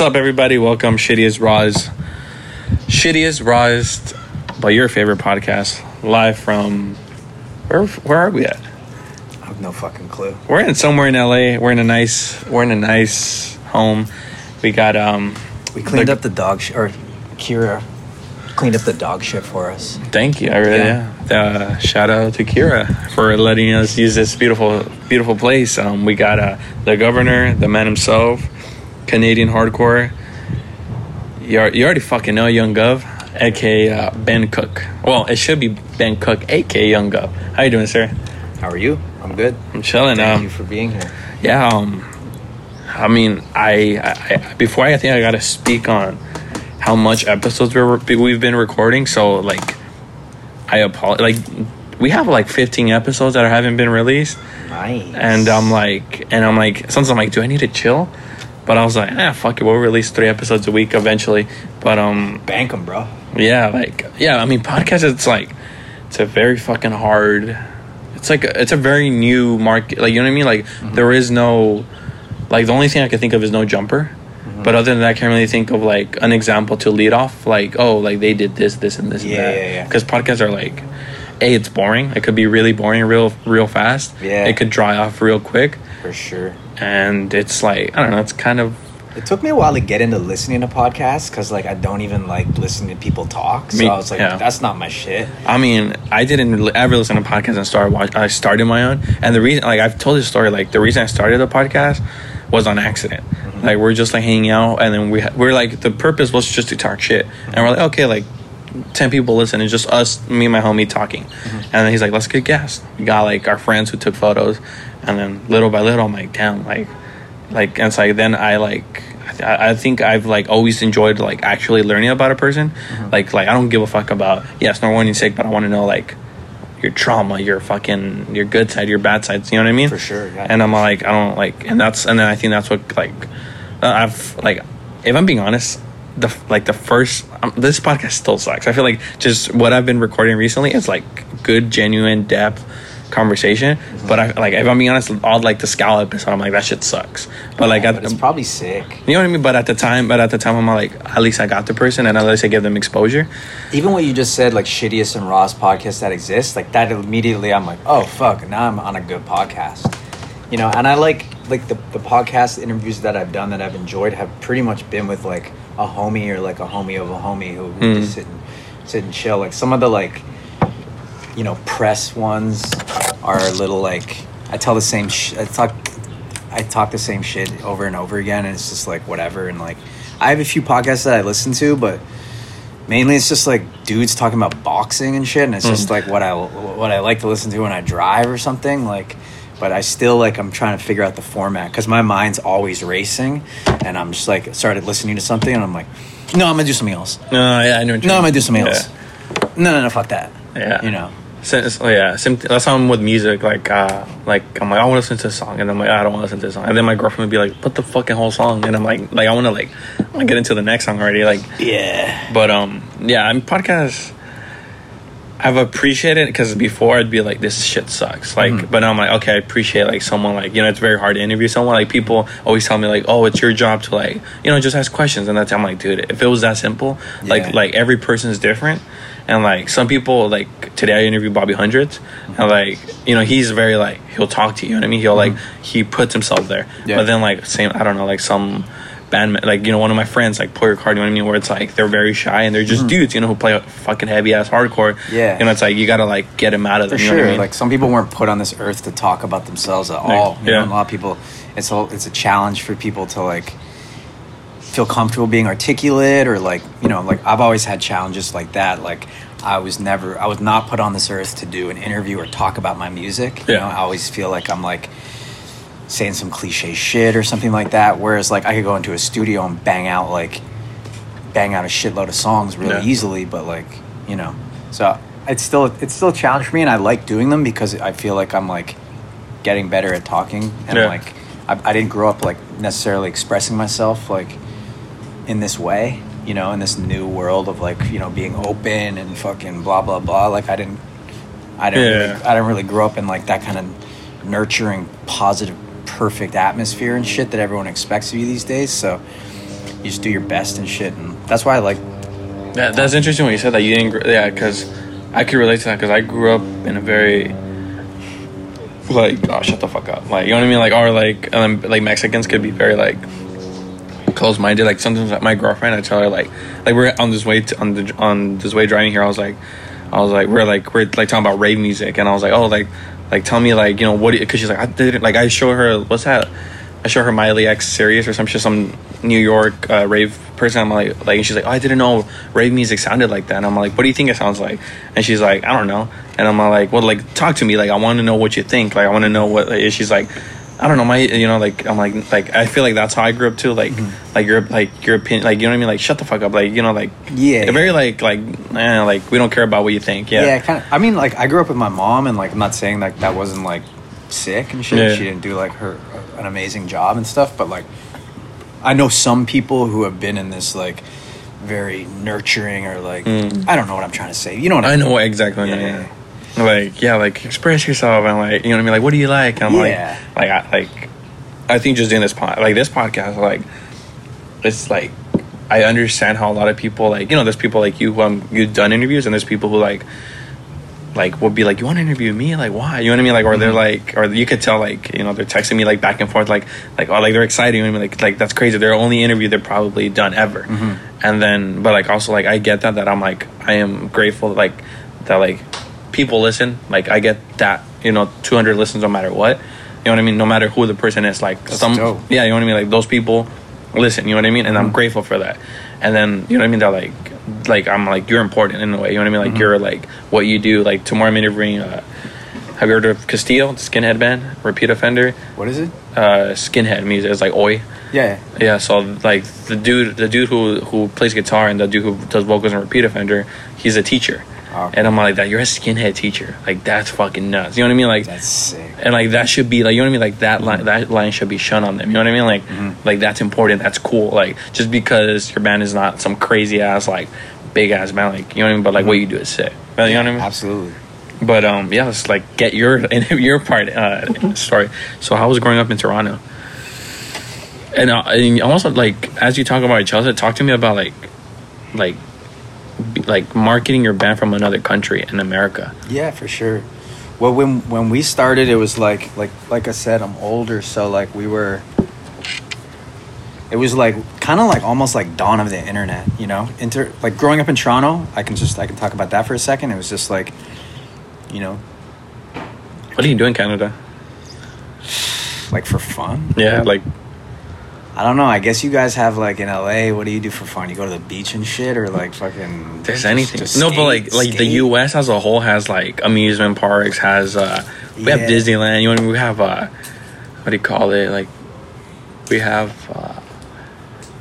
What's up, everybody? Welcome, Shittiest Rise, by your favorite podcast, live from where are we at? I have no fucking clue. We're in somewhere in LA. We're in a nice home. We got we cleaned up the dog shit, or Kira cleaned up the dog shit for us. Thank you. I really shout out to Kira for letting us use this beautiful place. We got the governor, the man himself. Canadian hardcore. You already fucking know YoungGov, aka Ben Cook. Well, it should be Ben Cook, aka YoungGov. How you doing, sir? How are you? I'm good. I'm chilling. Thank you for being here. Yeah. I mean, I before I think I gotta speak on how much episodes we've been recording. So like, I apologize. Like, we have like 15 episodes that haven't been released. Nice. And I'm like, sometimes I'm like, do I need to chill? But I was like, fuck it, we'll release 3 episodes a week eventually. But bank them, bro. Yeah, I mean, podcast. It's a very fucking hard. It's a very new market. Like, you know what I mean? Like, mm-hmm. There is no, like, the only thing I can think of is No Jumper. Mm-hmm. But other than that, I can't really think of like an example to lead off. Like, oh, like they did this, and this, and that. Yeah. Because podcasts are like, A, it's boring. It could be really boring, real fast. Yeah. It could dry off real quick. For sure. And it's like, I don't know, it's kind of... It took me a while to get into listening to podcasts because, like, I don't even like listening to people talk. So I was like, That's not my shit. I mean, I didn't ever listen to podcasts and I started my own. And the reason, like, I've told this story, like, the reason I started a podcast was on accident. Mm-hmm. Like, we're just, like, hanging out. And then we're like, the purpose was just to talk shit. And we're like, okay, like, 10 people listen. It's just us, me and my homie talking. Mm-hmm. And then he's like, let's get guests. We got, like, our friends who took photos. And then little by little, I'm like, damn, like, and it's like, then I think I've like always enjoyed like actually learning about a person. Mm-hmm. Like, I don't give a fuck about, yes, no warning's sake, but I want to know like your trauma, your fucking, your good side, your bad sides. You know what I mean? For sure. Yeah. And I'm like, I don't like, and then I think that's what like, I've like, if I'm being honest, this podcast still sucks. I feel like just what I've been recording recently is like good, genuine depth conversation. Mm-hmm. But I like, if I'm being honest, all like the Scowl episode, I'm like, that shit sucks, but like but it's probably sick, you know what I mean? But at the time I'm like, at least I got the person, and at least I give them exposure. Even what you just said, like shittiest and rawest podcast that exists, like that immediately I'm like, oh fuck, now I'm on a good podcast, you know? And I like the podcast interviews that I've done that I've enjoyed have pretty much been with like a homie or like a homie of a homie who just sit and chill. Like some of the like, you know, press ones are a little like, I talk the same shit over and over again, and it's just like whatever. And like I have a few podcasts that I listen to, but mainly it's just like dudes talking about boxing and shit, and it's just like what I like to listen to when I drive or something. Like, but I still like, I'm trying to figure out the format because my mind's always racing, and I'm just like, started listening to something and I'm like, no, I'm gonna do something else. I'm gonna do something else. No, fuck that. Yeah, you know. That's how I'm with music. Like I'm like, I want to listen to a song, and I'm like, I don't want to listen to a song. And then my girlfriend would be like, put the fucking whole song. And I'm like I want to like get into the next song already. Like, yeah. But I'm podcasts. I've appreciated it because before I'd be like, this shit sucks. Like, but now I'm like, okay, I appreciate like someone like, you know, it's very hard to interview someone. Like people always tell me like, oh, it's your job to like, you know, just ask questions. And that's, I'm like, dude, if it was that simple, like every person is different. And like some people, like today I interviewed Bobby Hundreds, and like, you know, he's very like, he'll talk to you, you know what I mean? He'll like, he puts himself there. Yeah. But then like same, I don't know, like some band, like, you know, one of my friends, like Poyer Card, you know what I mean, where it's like they're very shy and they're just dudes, you know, who play fucking heavy ass hardcore. Yeah. And it's like you gotta like get them out of there. For you know sure. What I mean? Like some people weren't put on this earth to talk about themselves at all. You know, a lot of people, it's a challenge for people to like feel comfortable being articulate, or like, you know, like I've always had challenges like that. Like I was not put on this earth to do an interview or talk about my music. You know, I always feel like I'm like saying some cliche shit or something like that. Whereas like I could go into a studio and bang out a shitload of songs really easily. But like, you know, so it's still a challenge for me, and I like doing them because I feel like I'm like getting better at talking, and like I didn't grow up like necessarily expressing myself like in this way, you know, in this new world of like, you know, being open and fucking blah blah blah. Like I didn't really grow up in like that kind of nurturing, positive, perfect atmosphere and shit that everyone expects of you these days. So you just do your best and shit, and that's why I like that. That's interesting when you said that you didn't, yeah, because I could relate to that, because I grew up in a very like, oh, shut the fuck up, like, you know what I mean, like, or like Mexicans could be very like close-minded. Like sometimes like, my girlfriend, I tell her like we're on this way on this way driving here, I was like we're talking about rave music, and I was like, oh, like tell me, like, you know what, because she's like, I didn't, like, I show her, what's that, I show her Miley X series or some shit, some New York rave person. I'm like, and she's like, oh, I didn't know rave music sounded like that. And I'm like, what do you think it sounds like? And she's like, I don't know. And I'm like, well, like, talk to me. Like, I want to know what you think. Like, I want to know what. Like, she's like, I don't know, my, you know, like, I'm like, I feel like that's how I grew up too. Like, mm-hmm. Like your opinion, like, you know what I mean? Like, shut the fuck up. Like, you know, like, yeah, yeah. Very like we don't care about what you think. Yeah, yeah. Kind of. I mean, like, I grew up with my mom, and like, I'm not saying like that wasn't like sick and shit. Yeah. She didn't do like an amazing job and stuff, but like I know some people who have been in this like very nurturing or like I don't know what I'm trying to say, you know what I mean? I know exactly, yeah. Yeah, like, yeah, like express yourself, and like, you know what I mean, like, what do you like? And I'm yeah. I think just doing this podcast, like, it's like I understand how a lot of people, like, you know, there's people like you who you've done interviews, and there's people who like would be like, you want to interview me, like, why, you know what I mean, like, or they're like, or you could tell, like, you know, they're texting me like back and forth like oh, like they're excited, you know what I mean, like that's crazy, their only interview they're probably done ever, and then but like also like I get that I'm like, I am grateful like that, like people listen, like I get that, you know, 200 listens no matter what, you know what I mean, no matter who the person is, like that's some dope. Yeah, you know what I mean, like those people listen, you know what I mean, and I'm grateful for that, and then you know what I mean, they're like I'm like, you're important in a way, you know what I mean, like you're like what you do, like tomorrow I'm interviewing have you heard of Castillo, the skinhead band, repeat offender, what is it, skinhead music, it's like oi, yeah so like the dude who plays guitar and the dude who does vocals in Repeat Offender, he's a teacher. Wow. And I'm like, that you're a skinhead teacher, like that's fucking nuts, you know what I mean, like that's sick, and like that should be like, you know what I mean, like that line should be shun on them, you know what I mean, like like that's important, that's cool, like just because your band is not some crazy ass like big ass band, like, you know what I mean, but like what you do is sick, you know what I mean, absolutely. But yeah, let's like get your part sorry. So how was growing up in Toronto? And also like as you talk about your childhood, talk to me about like marketing your band from another country in America. Yeah, for sure. Well, when we started, it was like I said, I'm older, so like it was like kind of like almost like dawn of the internet, you know. Like growing up in Toronto, I can talk about that for a second. It was just like, you know, what do you do in Canada? Like for fun? Yeah, like, I don't know. I guess you guys have like in LA, what do you do for fun? You go to the beach and shit, or like fucking there's anything. Just no, but like the US as a whole has like amusement parks, has we have Disneyland, you know what I mean? We have what do you call it? Like we have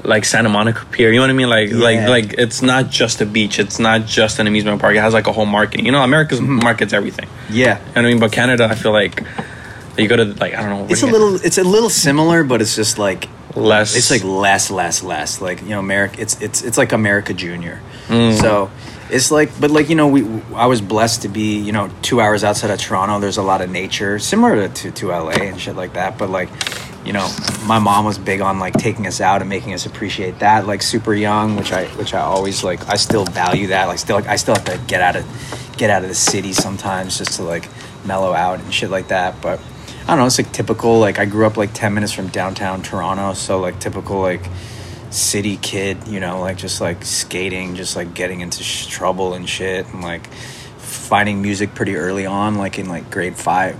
like Santa Monica Pier, you know what I mean? Like like it's not just a beach, it's not just an amusement park. It has like a whole market. You know, America's markets everything. Yeah. You know what I mean? But Canada, I feel like you go to like, I don't know. It's a little similar, but it's just like less. It's like less. Like, you know, America. It's like America Junior. So it's like, but like, you know, I was blessed to be, you know, 2 hours outside of Toronto. There's a lot of nature, similar to LA and shit like that. But like, you know, my mom was big on like taking us out and making us appreciate that, like super young, which I always like. I still value that. Like still, like, I still have to get out of the city sometimes just to like mellow out and shit like that. But I don't know, it's like typical, like I grew up like 10 minutes from downtown Toronto, so like typical like city kid, you know, like just like skating, just like getting into trouble and shit, and like finding music pretty early on, like in like grade 4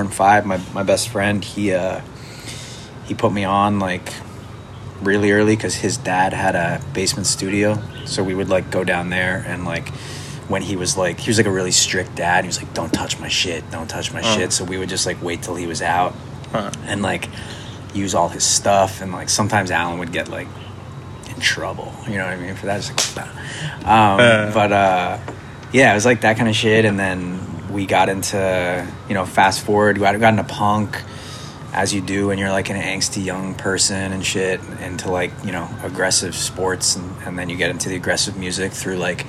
and 5. My best friend, he put me on like really early because his dad had a basement studio, so we would like go down there, and like when he was like a really strict dad. He was like, don't touch my shit, don't touch my shit. So we would just like wait till he was out and like use all his stuff. And like sometimes Alan would get like in trouble, you know what I mean, for that. Just like, but yeah, it was like that kind of shit. And then we got into, you know, fast forward, we got into punk, as you do when you're like an angsty young person and shit, into like, you know, aggressive sports, and then you get into the aggressive music through like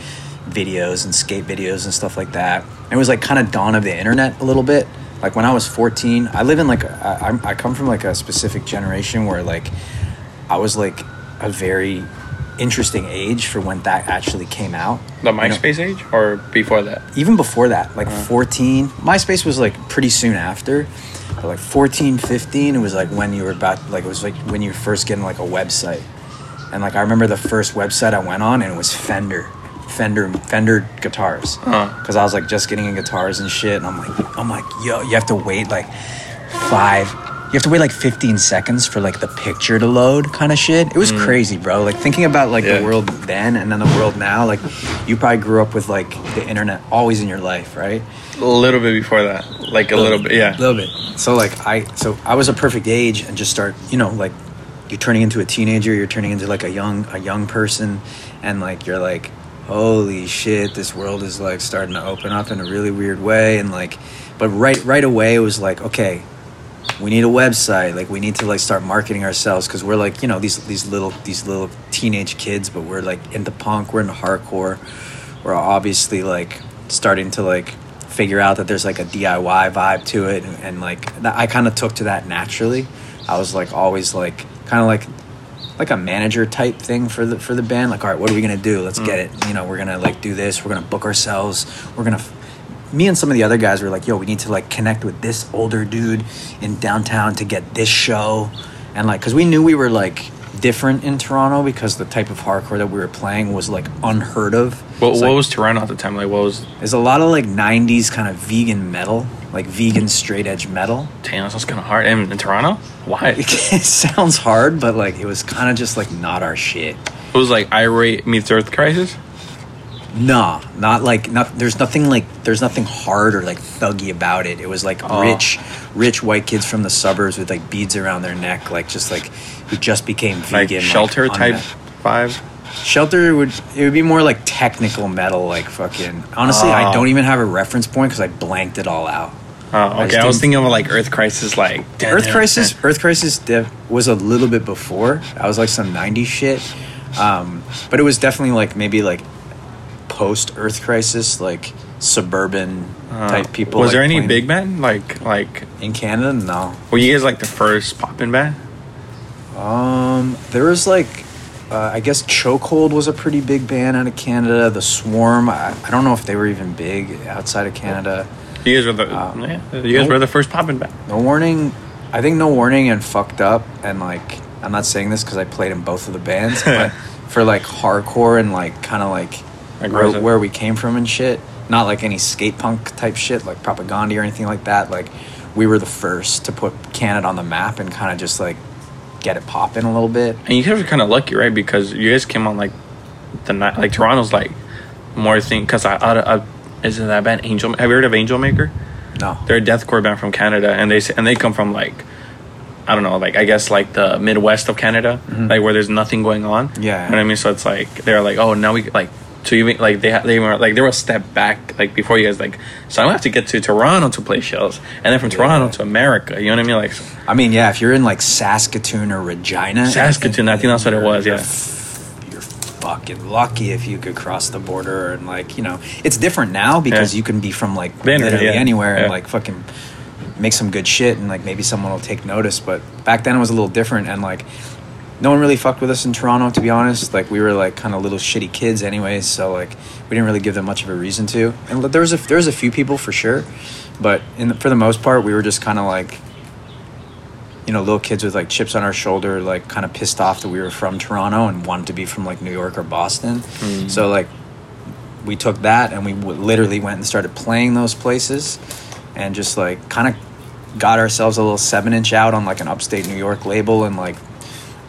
videos and skate videos and stuff like that. And it was like kind of dawn of the internet a little bit. Like when I was 14, I come from like a specific generation where like I was like a very interesting age for when that actually came out. The MySpace age or before that? Even before that, like 14. MySpace was like pretty soon after. But like 14, 15, it was like when you were about, like it was like when you were first getting like a website. And like I remember the first website I went on and it was Fender guitars. Because I was like just getting in guitars and shit, and I'm like, yo, you have to wait like 15 seconds for like the picture to load kind of shit. It was crazy, bro. Like thinking about like the world then and then the world now, like you probably grew up with like the internet always in your life, right? A little bit before that. Like a little bit. So like I was a perfect age and just start, you know, like you're turning into a teenager, you're turning into like a young person, and like you're like, holy shit, this world is like starting to open up in a really weird way. And like, but right away it was like, okay, we need a website, like we need to like start marketing ourselves, because we're like, you know, these little teenage kids, but we're like into punk, we're into hardcore, we're obviously like starting to like figure out that there's like a DIY vibe to it, and like I kind of took to that naturally. I was like always like kind of like a manager type thing for the band, like, all right, what are we gonna do? Let's get it, you know, we're gonna like do this, we're gonna book ourselves, we're gonna me and some of the other guys were like, yo, we need to like connect with this older dude in downtown to get this show. And like, because we knew we were like different in Toronto, because the type of hardcore that we were playing was like unheard of. Well, what was Toronto at the time? Like, what was? There's a lot of like 90s kind of vegan metal, like vegan straight edge metal. Damn, that sounds kind of hard. In Toronto? Why? It sounds hard, but like it was kind of just like not our shit. It was like Irate meets Earth Crisis? Nah, there's nothing hard or like thuggy about it. It was like rich white kids from the suburbs with like beads around their neck, like just like who just became vegan. Like Shelter like, type vibe. Shelter would be more like technical metal, like fucking. Honestly, I don't even have a reference point because I blanked it all out. Oh, okay. I was thinking of like Earth Crisis, like Earth Crisis was a little bit before. That was like some 90s shit, but it was definitely like maybe like post Earth Crisis, like suburban type people. Was like there any big band like in Canada? No. Were you guys like the first poppin' band? There was like I guess Chokehold was a pretty big band out of Canada. The Swarm, I don't know if they were even big outside of Canada. You guys were the were the first poppin' band. No Warning, I think No Warning and Fucked Up, and like I'm not saying this because I played in both of the bands, but for like hardcore and like kind of like where we came from and shit, not like any skate punk type shit like Propaganda or anything like that, like we were the first to put Canada on the map and kind of just like get it popping a little bit. And you guys were kind of lucky, right? Because you guys came on like the night, like Toronto's like more thing, because isn't that band Angel? Have you heard of Angel Maker? No. They're a deathcore band from Canada, and they come from like, I don't know, like I guess like the Midwest of Canada, like where there's nothing going on. Yeah. You know what I mean? So it's like they're like, oh, now we like. So you mean, like they were like they were a step back, like before you guys, like, so I don't have to get to Toronto to play shows, and then from Toronto to America, you know what I mean? Like, I mean, yeah, if you're in like Saskatoon or Regina, I think that's what it was. You're fucking lucky if you could cross the border, and like, you know, it's different now because you can be from like literally anywhere and like fucking make some good shit, and like maybe someone will take notice. But back then it was a little different, and like no one really fucked with us in Toronto, to be honest. Like, we were, like, kind of little shitty kids anyways, so, like, we didn't really give them much of a reason to. And there was a few people, for sure, but for the most part, we were just kind of, like, you know, little kids with, like, chips on our shoulder, like, kind of pissed off that we were from Toronto and wanted to be from, like, New York or Boston. So, like, we took that, and we literally went and started playing those places and just, like, kind of got ourselves a little 7-inch out on, like, an upstate New York label, and, like,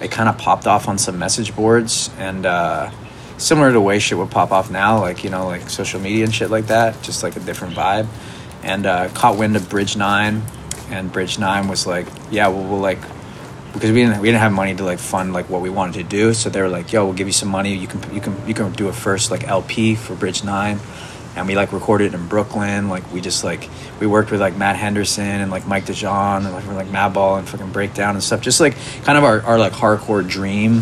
it kind of popped off on some message boards, and similar to the way shit would pop off now, like, you know, like social media and shit like that, just like a different vibe. And caught wind of Bridge Nine, and Bridge Nine was like, yeah, we'll like, because we didn't have money to like fund like what we wanted to do, so they were like, yo, we'll give you some money, you can do a first like LP for Bridge Nine. And we like recorded in Brooklyn, like we just like we worked with like Matt Henderson and like Mike DeJean and like we're like Madball and fucking Breakdown and stuff, just like kind of our like hardcore dream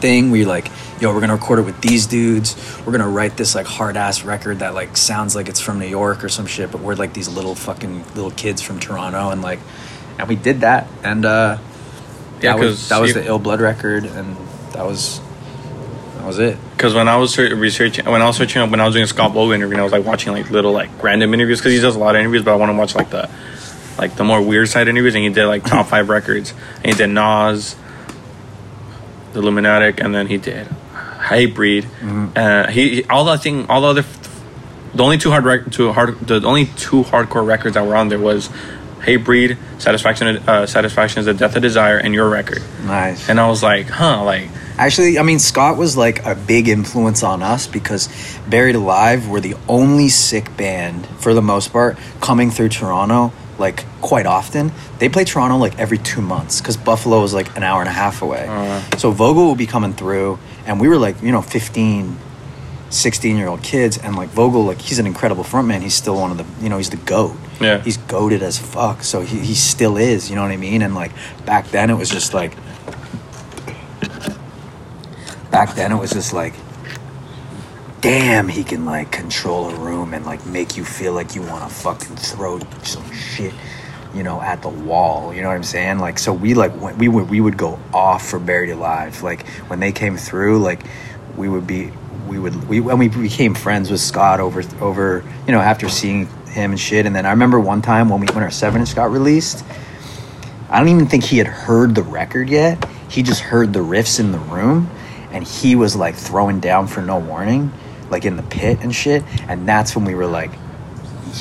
thing. We like, yo, we're gonna record it with these dudes, we're gonna write this like hard ass record that like sounds like it's from New York or some shit, but we're like these little kids from Toronto, and like, and we did that. And that was the Ill Blood record. And that was it. Because when I was researching, when I was doing a Scott Vogel interview, and I was like watching like little like random interviews, because he does a lot of interviews, but I want to watch like the more weird side interviews. And he did like top 5 records, and he did Nas, the Luminatic, and then he did Hatebreed. Mm-hmm. The only 2 hardcore records that were on there was Hatebreed, Satisfaction is the Death of Desire, and your record. Nice. And I was like, huh, like. Actually, I mean, Scott was like a big influence on us, because Buried Alive were the only sick band, for the most part, coming through Toronto like quite often. They play Toronto like every 2 months, because Buffalo is like an hour and a half away. So Vogel will be coming through, and we were like, 15-16-year-old kids, and like Vogel, like he's an incredible frontman. He's still one of the, he's the GOAT. Yeah, he's goated as fuck. So he still is, you know what I mean? And like back then it was just like damn, he can like control a room and like make you feel like you want to fucking throw some shit, at the wall, you know what I'm saying? Like, so we like went, we would go off for Buried Alive. Like when they came through, like we became friends with Scott over after seeing him and shit. And then I remember one time when our 7-inch got released, I don't even think he had heard the record yet. He just heard the riffs in the room, and he was like throwing down for No Warning, like in the pit and shit. And that's when we were like,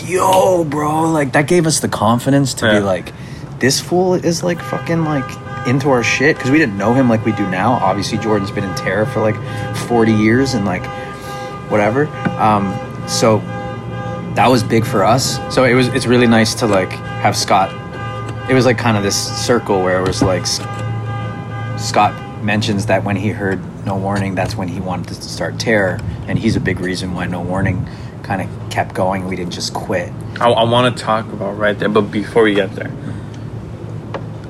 yo bro, like that gave us the confidence to be like, this fool is like fucking like into our shit, because we didn't know him like we do now. Obviously Jordan's been in Terror for like 40 years and like whatever, so that was big for us. So it's really nice to like have Scott. It was like kind of this circle where it was like Scott mentions that when he heard No Warning, that's when he wanted to start Terror, and he's a big reason why No Warning kind of kept going. We didn't just quit. I want to talk about right there, but before we get there,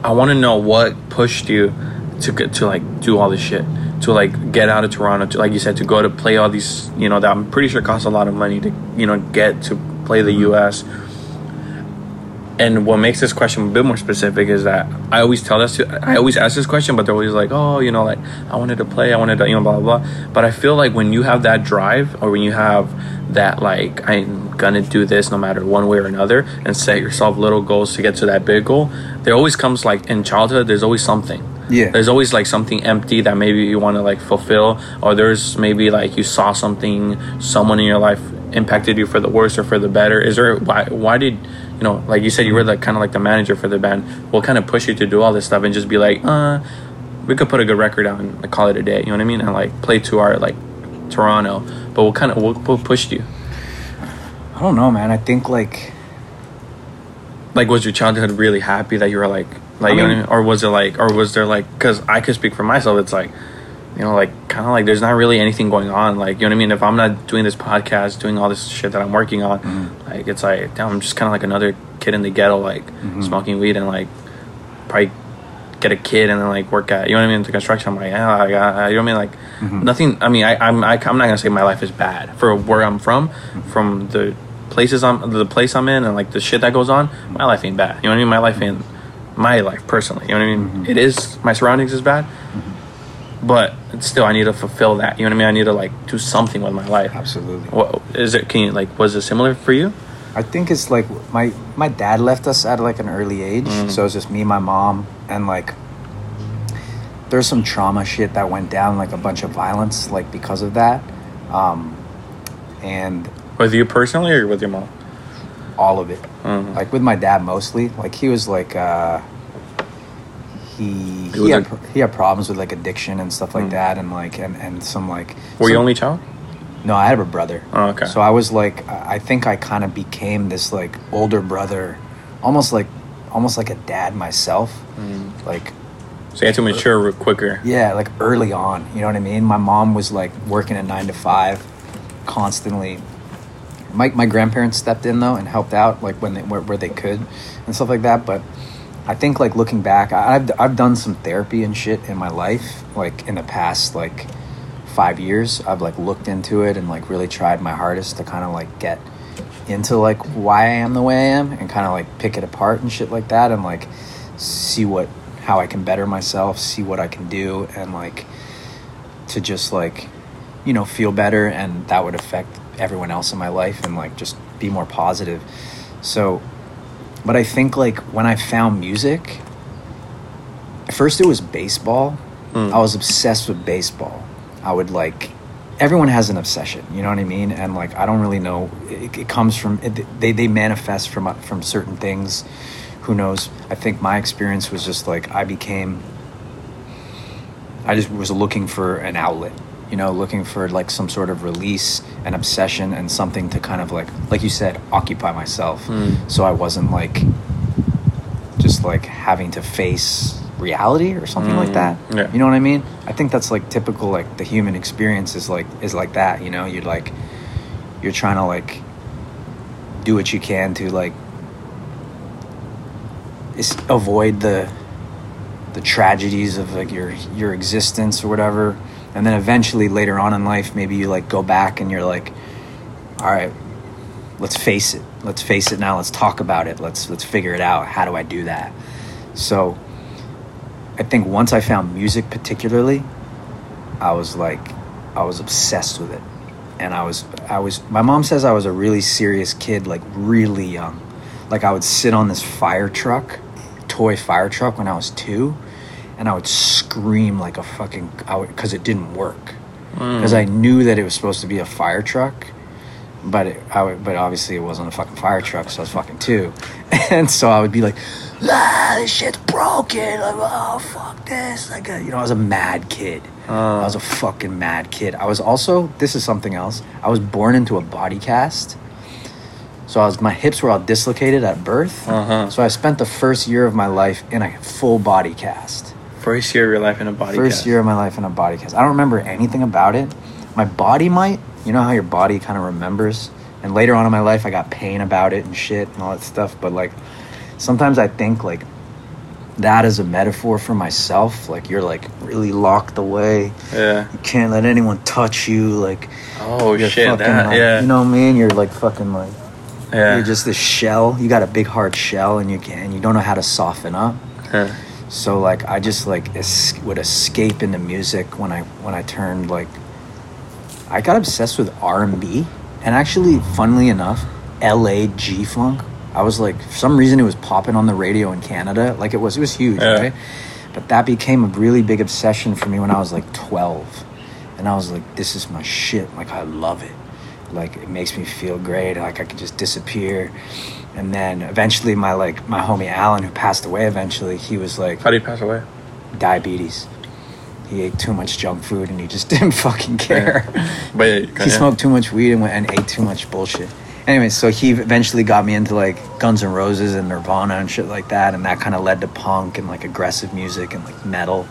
I want to know what pushed you to like do all this shit, to like get out of Toronto, to like you said, to go to play all these, that I'm pretty sure costs a lot of money to, get to play the U.S. And what makes this question a bit more specific is that I always ask this question, but they're always like, oh, like I wanted to play, blah, blah, blah. But I feel like when you have that drive, or when you have that, like, I'm going to do this no matter one way or another, and set yourself little goals to get to that big goal, there always comes, like, in childhood, there's always something. Yeah. There's always, like, something empty that maybe you want to, like, fulfill, or there's maybe, like, you saw something, someone in your life impacted you for the worse or for the better. Is there, why did... like you said, you were like kind of like the manager for the band. What kind of pushed you to do all this stuff and just be like, we could put a good record out and call it a day, you know what I mean? And like play to our like Toronto. But what pushed you? I don't know, man. I think like was your childhood really happy that you were like I mean, you know what I mean? Or was it like, or was there like, because I could speak for myself, it's like, like kind of like there's not really anything going on, like, you know what I mean? If I'm not doing this podcast, doing all this shit that I'm working on, mm-hmm. like it's like, damn, I'm just kind of like another kid in the ghetto, like mm-hmm. smoking weed and like probably get a kid and then like work at, you know what I mean, the construction. I'm like, you know what I mean, like mm-hmm. nothing. I mean, I'm not gonna say my life is bad for where I'm from, mm-hmm. from the place I'm in and like the shit that goes on. My life ain't bad, you know what I mean? My life ain't my life personally, you know what I mean? Mm-hmm. It is, my surroundings is bad. Mm-hmm. But still, I need to fulfill that. You know what I mean? I need to like do something with my life. Absolutely. What is it? Can you like? Was it similar for you? I think it's like my dad left us at like an early age, mm-hmm. so it's just me, my mom, and like there's some trauma shit that went down, like a bunch of violence, like because of that. And with you personally, or with your mom? All of it. Mm-hmm. Like with my dad mostly. Like he was like. He had problems with like addiction and stuff like mm-hmm. that, and like and some like. Were you only child? No, I had a brother. Oh, okay. So I was like, I think I kind of became this like older brother, almost like a dad myself, mm-hmm. like. So you had to mature quicker. Yeah, like early on, you know what I mean? My mom was like working a 9 to 5, constantly. My grandparents stepped in though and helped out like when they where they could, and stuff like that, but. I think like looking back, I've done some therapy and shit in my life, like in the past like 5 years. I've like looked into it and like really tried my hardest to kind of like get into like why I am the way I am and kind of like pick it apart and shit like that, and like see how I can better myself, see what I can do, and like to just like, you know, feel better, and that would affect everyone else in my life and like just be more positive. So, but I think like when I found music, at first it was baseball. I was obsessed with baseball. I would like, everyone has an obsession, you know what I mean? And like, I don't really know, it comes from, they manifest from certain things. Who knows? I think my experience was just like, I just was looking for an outlet, you know, looking for like some sort of release and obsession and something to kind of like you said, occupy myself. So I wasn't like, just like having to face reality or something like that. Yeah. You know what I mean? I think that's like typical, like the human experience is like that, you know, you're trying to like do what you can to like avoid the tragedies of like your existence or whatever. And then eventually later on in life, maybe you like go back and you're like, all right, let's face it now. Let's talk about it. Let's figure it out. How do I do that? So I think once I found music particularly, I was obsessed with it. And my mom says I was a really serious kid, like really young. Like I would sit on this toy fire truck when I was 2, and I would scream like a fucking, because it didn't work. Because I knew that it was supposed to be a fire truck, but obviously it wasn't a fucking fire truck, so I was fucking 2. And so I would be like, this shit's broken, like, oh, fuck this, like, you know, I was a mad kid. I was a fucking mad kid. I was also, this is something else, I was born into a body cast, so my hips were all dislocated at birth. So I spent the first year of my life in a full body cast. First year of my life in a body cast. I don't remember anything about it. My body might, you know how your body kind of remembers, and later on in my life I got pain about it and shit and all that stuff, but like sometimes I think like that is a metaphor for myself. Like you're like really locked away. Yeah. You can't let anyone touch you. Like, oh shit, fucking, that, like, yeah. You know what I mean? You're like fucking like, yeah. You're just this shell. You got a big hard shell, and you don't know how to soften up. Huh. So like I just like would escape into music when I turned like, I got obsessed with R&B, and actually funnily enough, LA G-Funk. I was like, for some reason it was popping on the radio in Canada. Like it was huge, yeah. Right? But that became a really big obsession for me when I was like 12. And I was like, this is my shit. Like I love it. Like it makes me feel great. Like I could just disappear. And then eventually my homie Alan, who passed away eventually, he was like, how did he pass away? Diabetes. He ate too much junk food and he just didn't fucking care. Yeah. But yeah, he smoked too much weed and ate too much bullshit. Anyway, so he eventually got me into like Guns N' Roses and Nirvana and shit like that, and that kind of led to punk and like aggressive music and like metal.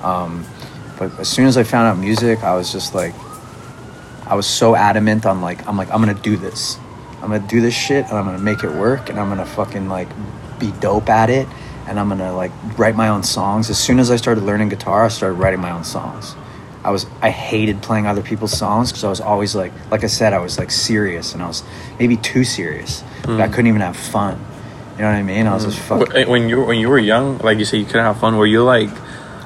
But as soon as I found out music, I was just like, I was so adamant on like, I'm like, I'm gonna do this. I'm gonna do this shit, and I'm gonna make it work, and I'm gonna fucking like be dope at it, and I'm gonna like write my own songs. As soon as I started learning guitar, I started writing my own songs. I hated playing other people's songs because I was always like I said, I was like serious, and I was maybe too serious. I couldn't even have fun. You know what I mean? I was just fucking. When you were young, like you said, you couldn't have fun. Were you like,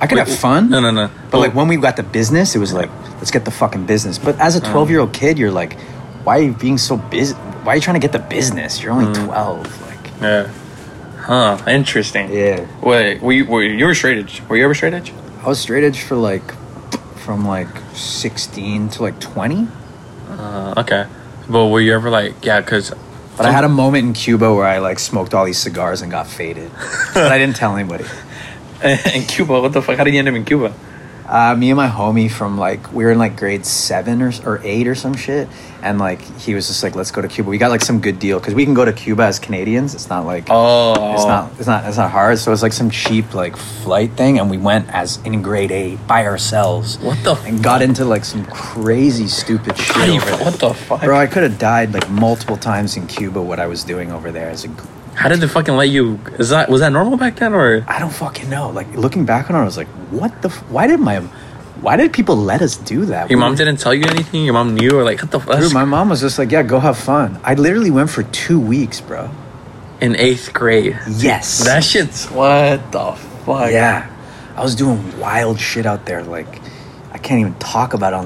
I could have fun? No. But like when we got the business, it was like, let's get the fucking business. But as a 12-year-old kid, you're like, why are you being so busy? Why are you trying to get the business? You're only 12. Like, yeah. Huh. Interesting. Yeah. Wait, were you straight edge? Were you ever straight edge? I was straight edge for like, from like 16 to like 20. Okay. But were you ever like, yeah, because... But I had a moment in Cuba where I like smoked all these cigars and got faded. But I didn't tell anybody. In Cuba? What the fuck? How did you end up in Cuba? Me and my homie from like, we were in like grade 7 or 8 or some shit. And like, he was just like, let's go to Cuba. We got like some good deal because we can go to Cuba as Canadians. It's not like, it's not hard. So it's like some cheap like flight thing. And we went as in grade 8 by ourselves. What the fuck? And got into like some crazy stupid shit. What the fuck? Bro, I could have died like multiple times in Cuba what I was doing over there as a How did they fucking let you? Was that normal back then, or I don't fucking know. Like looking back on it, I was like, what the? Why did people let us do that? Your mom didn't tell you anything. Your mom knew, or like what the fuck? Dude, my mom was just like, yeah, go have fun. I literally went for 2 weeks, bro. In 8th grade. Yes. That shit's what the fuck. Yeah, I was doing wild shit out there, like. I can't even talk about it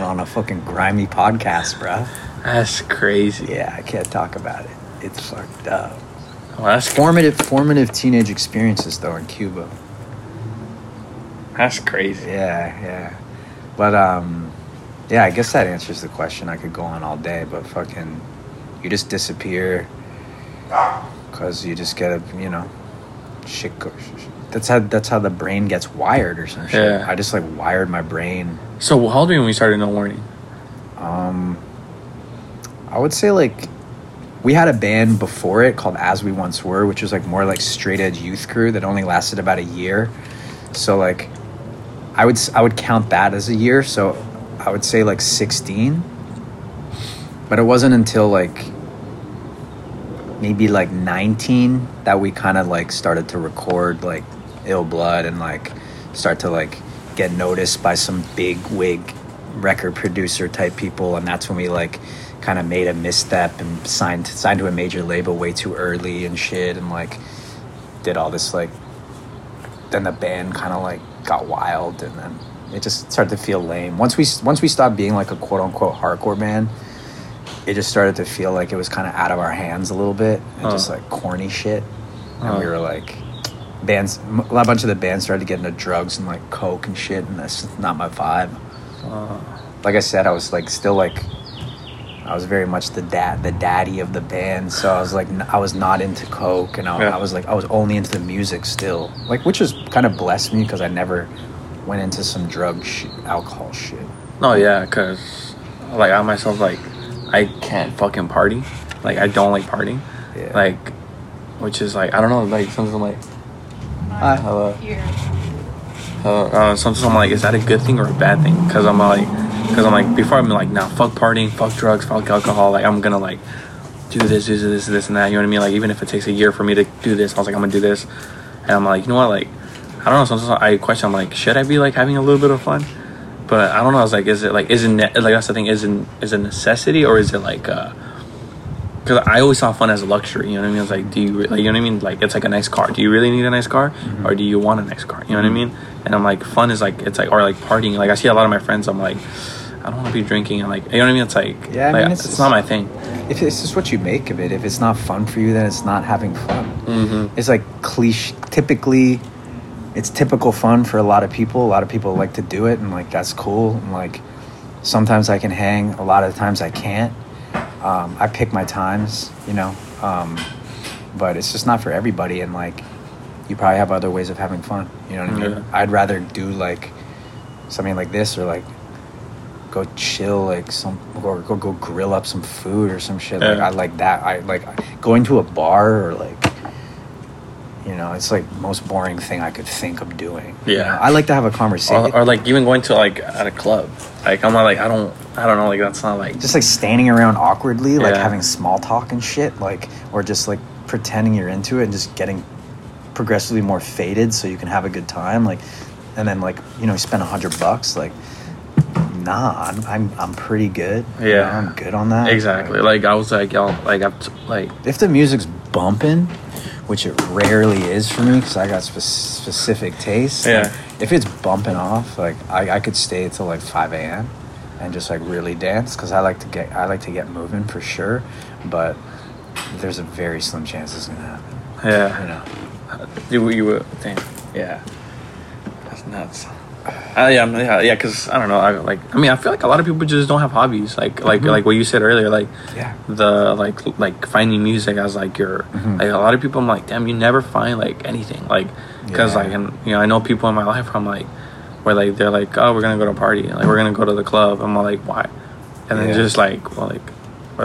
on a fucking grimy podcast, bro. That's crazy. Yeah, I can't talk about it. It's fucked up. Well, that's formative teenage experiences though in Cuba. That's crazy. Yeah. But yeah, I guess that answers the question. I could go on all day, but fucking, you just disappear because you just get a, shit. That's how the brain gets wired or some shit. Yeah. I just like wired my brain. So how old were you when we started No Warning? I would say like we had a band before it called As We Once Were, which was like more like straight edge youth crew that only lasted about a year. So like I would count that as a year. So I would say like 16. But it wasn't until like maybe like 19 that we kind of like started to record like Ill Blood and like start to like get noticed by some big wig record producer type people, and that's when we like kind of made a misstep and signed to a major label way too early and shit, and like did all this like. Then the band kind of like got wild, and then it just started to feel lame. Once we stopped being like a quote unquote hardcore band, it just started to feel like it was kind of out of our hands a little bit and just like corny shit. And we were like, a bunch of the bands started to get into drugs and like coke and shit, and that's not my vibe. Like I said, I was like still like. I was very much the daddy of the band, so I was like, I was not into coke, and I was like, I was only into the music still, like, which is kind of blessed me because I never went into some drug shit, alcohol shit. No, yeah, because like I myself, like I can't fucking party, like I don't like partying, yeah. Like, which is like I don't know, like sometimes I'm like, hi, hello, here. Hello. Sometimes I'm like, is that a good thing or a bad thing? Because I'm like, before I'm like, nah, fuck partying, fuck drugs, fuck alcohol. Like, I'm going to like do this, and that. You know what I mean? Like, even if it takes a year for me to do this, I was like, I'm going to do this. And I'm like, you know what? Like, I don't know. Sometimes I question, I'm like, should I be like having a little bit of fun? But I don't know. I was like, that's the thing. Is it a necessity, or is it like, because I always saw fun as a luxury. You know what I mean? I was like, do you, like, you know what I mean? Like, it's like a nice car. Do you really need a nice car? Mm-hmm. Or do you want a nice car? You know what I mean? And I'm like, fun is like, it's like, or like partying. Like, I see a lot of my friends, I'm like, I don't want to be drinking and like, you know what I mean? It's like, yeah, I mean, like, it's not my thing. If it's just what you make of it. If it's not fun for you, then it's not having fun. Mm-hmm. It's like cliche. Typically, it's typical fun for a lot of people. A lot of people like to do it, and like that's cool. And like sometimes I can hang. A lot of times I can't. I pick my times, but it's just not for everybody. And like, you probably have other ways of having fun. You know what I mean? Yeah. I'd rather do like something like this, or like. Go chill, like some, or go grill up some food or some shit. Yeah. Like I like that. I like going to a bar, or like, it's like the most boring thing I could think of doing. Yeah, I like to have a conversation, or like even going to like at a club. Like I'm not like I don't know. Like that's not like just like standing around awkwardly, like having small talk and shit, like or just like pretending you're into it and just getting progressively more faded so you can have a good time. Like, and then like spend $100, like. Nah, I'm pretty good. Yeah, I'm good on that. Exactly. Like I was like, y'all, like I'm like if the music's bumping, which it rarely is for me because I got specific tastes. Yeah. Like, if it's bumping off, like I could stay till like 5 a.m. and just like really dance because I like to get moving for sure. But there's a very slim chance it's gonna happen. Yeah. You damn. Yeah. That's nuts. Because I don't know. I feel like a lot of people just don't have hobbies. Like what you said earlier. Like, yeah. The like finding music as like your like a lot of people. I'm like, damn, you never find like anything. Like, because like and I know people in my life. I'm like, where like they're like, oh, we're gonna go to a party. Like we're gonna go to the club. I'm like, why? And then just like, well, like,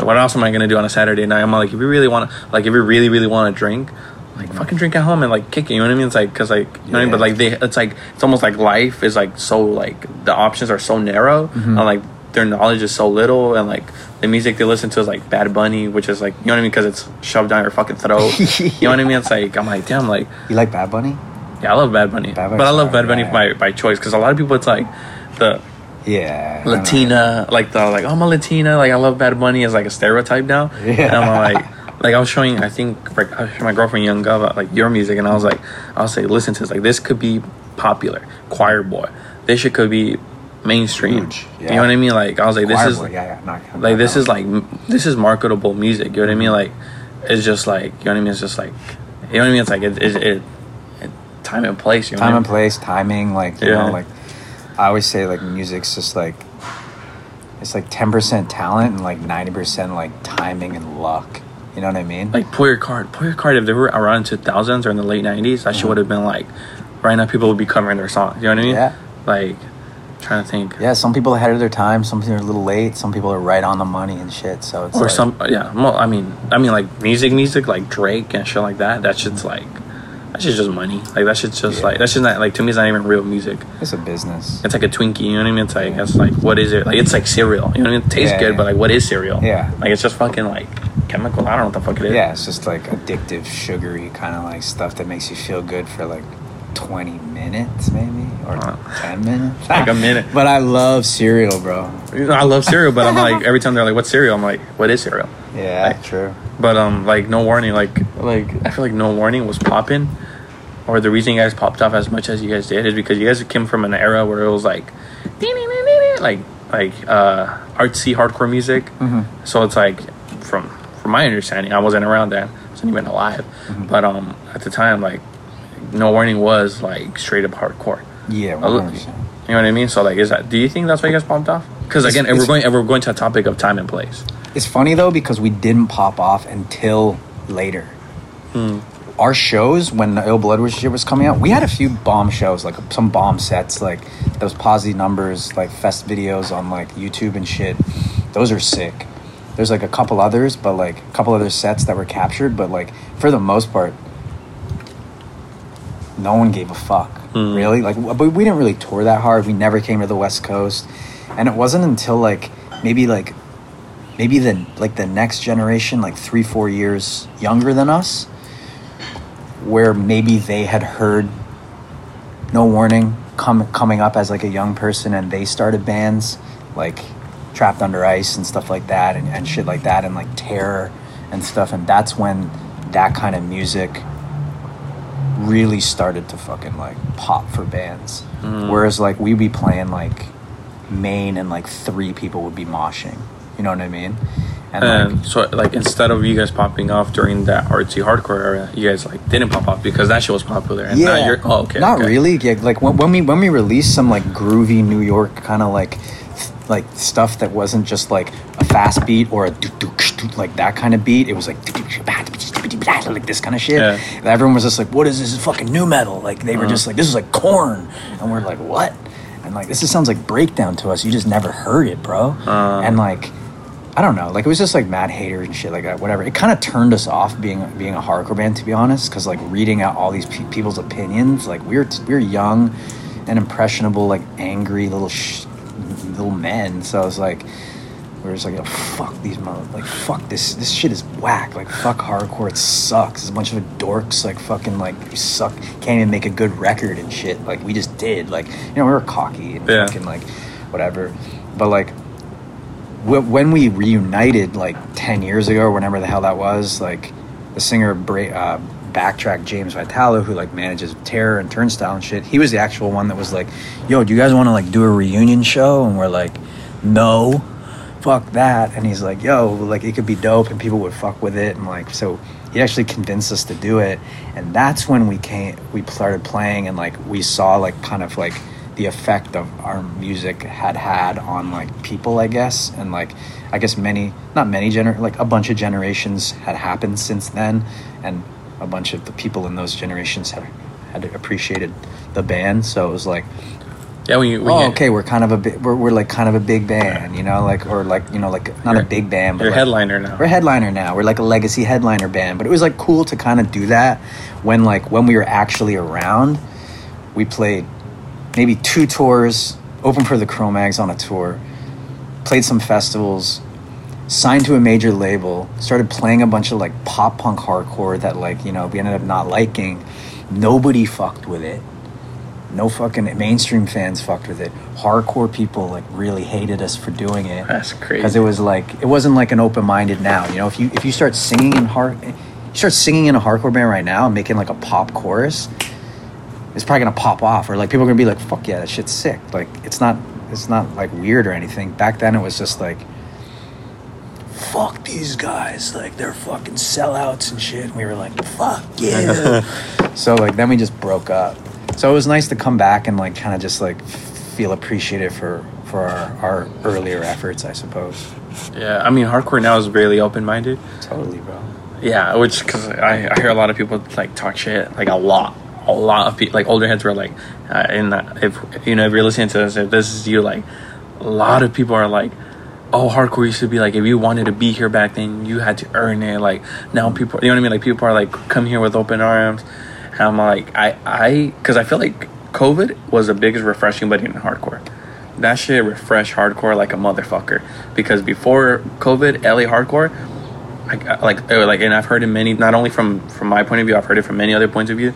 what else am I gonna do on a Saturday night? I'm like, if you really want, if you really really want to drink. Like fucking drink at home and like kick it, you know what I mean? It's like because like you know what I mean, but like they, it's like it's almost like life is like so like the options are so narrow and like their knowledge is so little, and like the music they listen to is like Bad Bunny, which is like you know what I mean because it's shoved down your fucking throat. You know what I mean? It's like I'm like damn, like you like Bad Bunny? Yeah, I love Bad Bunny, but I love Bad Bunny by choice because a lot of people it's like the. Yeah, Latina, like the like oh I'm a Latina, like I love Bad Bunny is like a stereotype now. Yeah, and I'm like I was showing I was showing my girlfriend YoungGov like your music, and I was like I'll say listen to this, like this could be popular choir boy, this shit could be mainstream. Huge. Yeah. You know what I mean? Like, I was like, this is like, this is like, this is marketable music. You know what I mean? Like, it's just like, you know what I mean? It's just like, you know what I mean? It's like, it time and place. You know, time and place, timing. Like, you know, like, I always say, like, music's just like, it's like 10% talent and like 90% like timing and luck. You know what I mean? Like, pull your card. Pull your card. If they were around 2000s or in the late 90s, that shit would have been like, right now people would be covering their songs. You know what I mean? Yeah. Like, trying to think. Yeah, some people are ahead of their time. Some people are a little late. Some people are right on the money and shit. So it's well, I mean, like music, like Drake and shit like that. That shit's like, that shit's just money. Like that shit's just like, that's just not like, to me it's not even real music. It's a business. It's like a Twinkie. You know what I mean? It's like, it's like, what is it? Like, it's like cereal. You know what I mean? It tastes good, but like, what is cereal? Yeah. Like, it's just fucking like chemical. I don't know what the fuck it is. Yeah, it's just like addictive, sugary kind of like stuff that makes you feel good for like 20 minutes maybe, or 10 minutes like a minute. But I love cereal, bro. I love cereal, but I'm like, every time they're like, what's cereal? I'm like, what is cereal? Yeah, like, true. But like No Warning, like I feel like No Warning was popping, or the reason you guys popped off as much as you guys did is because you guys came from an era where it was like artsy hardcore music. Mm-hmm. So it's like, from my understanding, I wasn't around then, I wasn't even alive. Mm-hmm. But at the time, like, No Warning was like straight up hardcore. Yeah, 100%. You know what I mean? So like, is that? Do you think that's why you guys popped off? Because again, we're going to a topic of time and place. It's funny though, because we didn't pop off until later. Mm. Our shows, when the Ill Blood shit was coming out, we had a few bomb shows, like some bomb sets, like those Posse numbers, like fest videos on like YouTube and shit. Those are sick. There's like a couple others, but like a couple other sets that were captured, but like for the most part, no one gave a fuck, really. Like, but we didn't really tour that hard. We never came to the West Coast, and it wasn't until maybe the next generation, like 3-4 years younger than us, where maybe they had heard No Warning coming up as like a young person, and they started bands like Trapped Under Ice and stuff like that, and shit like that, and like Terror and stuff, and that's when that kind of music really started to fucking like pop for bands. Whereas like we'd be playing like Maine and like 3 people would be moshing, you know what I mean? And so like, instead of you guys popping off during that artsy hardcore era, you guys like didn't pop off because that shit was popular. And now you're really like when we released some like groovy New York kind of like stuff that wasn't just like a fast beat or a like that kind of beat. It was like this kind of shit. Yeah. And everyone was just like, what is this? This is fucking new metal. Like they were just like, this is like Korn. And we're like, what? And like, this sounds like Breakdown to us. You just never heard it, bro. And like, I don't know. Like it was just like mad haters and shit like that, whatever. It kind of turned us off being a hardcore band, to be honest. Cause like reading out all these people's opinions, like we were young and impressionable, like angry little men. So I was like, we're just like, oh, fuck these motherfuckers. Like, fuck this shit is whack. Like, fuck hardcore, it sucks. It's a bunch of dorks, like, fucking, like, you suck, can't even make a good record and shit. Like, we just did. Like, you know, we were cocky and fucking, like, whatever. But, like, when we reunited, like, 10 years ago, or whenever the hell that was, like, the singer backtrack James Vitalo, who like manages Terror and Turnstile and shit, he was the actual one that was like, yo, do you guys want to like do a reunion show? And we're like, no, fuck that. And he's like, yo, like it could be dope and people would fuck with it. And like, so he actually convinced us to do it. And that's when we started playing, and like we saw like kind of like the effect of our music had on like people, I guess. And like, I guess a bunch of generations had happened since then, and a bunch of the people in those generations had appreciated the band. So it was like, yeah, we're kind of we're like kind of a big band, you know, like, or like, you know, like not a big band, but you're like, headliner now. We're a headliner now. We're like a legacy headliner band. But it was like cool to kind of do that when we were actually around. We played maybe 2 tours, opened for the Cro-Mags on a tour, played some festivals, signed to a major label, started playing a bunch of like pop punk hardcore that like, you know, we ended up not liking. Nobody fucked with it. No fucking mainstream fans fucked with it. Hardcore people like really hated us for doing it. That's crazy. Because it was like, it wasn't like an open-minded now. You know, if you start singing in a hardcore band right now and making like a pop chorus, it's probably gonna pop off, or like people are gonna be like, fuck yeah, that shit's sick. Like it's not it's not like weird or anything. Back then it was just like, fuck these guys, like they're fucking sellouts and shit. And we were like, fuck yeah. So like then we just broke up. So it was nice to come back and like kind of just like feel appreciated for our earlier efforts, I suppose. Yeah, I mean, hardcore now is really open-minded. Totally, bro. Yeah, which, because I hear a lot of people like talk shit, like a lot of people, like older heads were like, in that, if you know, if you're listening to this, if this is you, like a lot of people are like, oh, hardcore used to be like, if you wanted to be here back then, you had to earn it. Like now people, you know what I mean? Like people are like, come here with open arms. And I'm like, because I feel like COVID was the biggest refreshing button in hardcore. That shit refreshed hardcore like a motherfucker. Because before COVID, LA hardcore, like, and I've heard it many, not only from my point of view, I've heard it from many other points of view.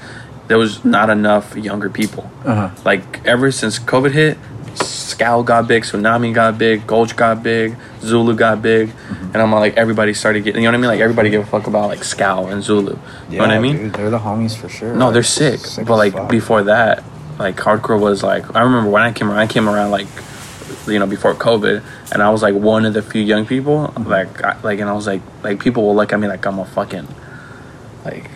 There was not enough younger people. Uh-huh. Like ever since COVID hit, Scowl got big, Tsunami got big, Gulch got big, Zulu got big, mm-hmm. and I'm like everybody started getting, you know what I mean? Like everybody gave a fuck about like Scowl and Zulu. Yeah, you know what I mean? Dude, they're the homies for sure. No, they're sick but like fuck. Before that, like hardcore was like, I remember when I came around like, you know, before COVID, and I was like one of the few young people, and I was like people will look at me like I'm a fucking like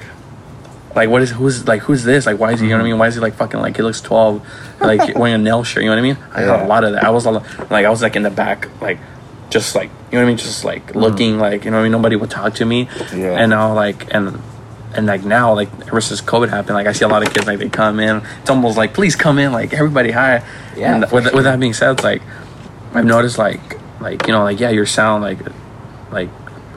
what is who's this, like why is he, you know what I mean, why is he like fucking like he looks 12, like wearing a nail shirt, you know what I mean? I got a lot of that. I was like in the back, like just like, you know what I mean, just like looking like, you know what I mean, nobody would talk to me. Yeah. And now like and like now, like ever since COVID happened, like I see a lot of kids like they come in, it's almost like please come in, like everybody hi. Yeah. And with that being said, it's like I've noticed like you know, like yeah, your sound like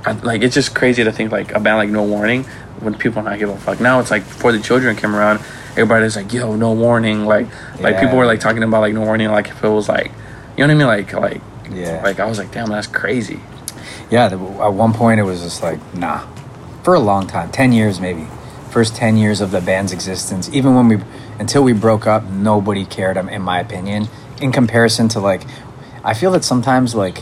it's just crazy to think like a band like No Warning, when people not give a fuck. Now it's like before the children came around, everybody's like, yo, No Warning, like people were like talking about like No Warning, like if it was like, you know what I mean, like yeah, like I was like damn, that's crazy. Yeah, at one point it was just like nah, for a long time, 10 years maybe, first 10 years of the band's existence, even when until we broke up, nobody cared, in my opinion, in comparison to like, I feel that sometimes like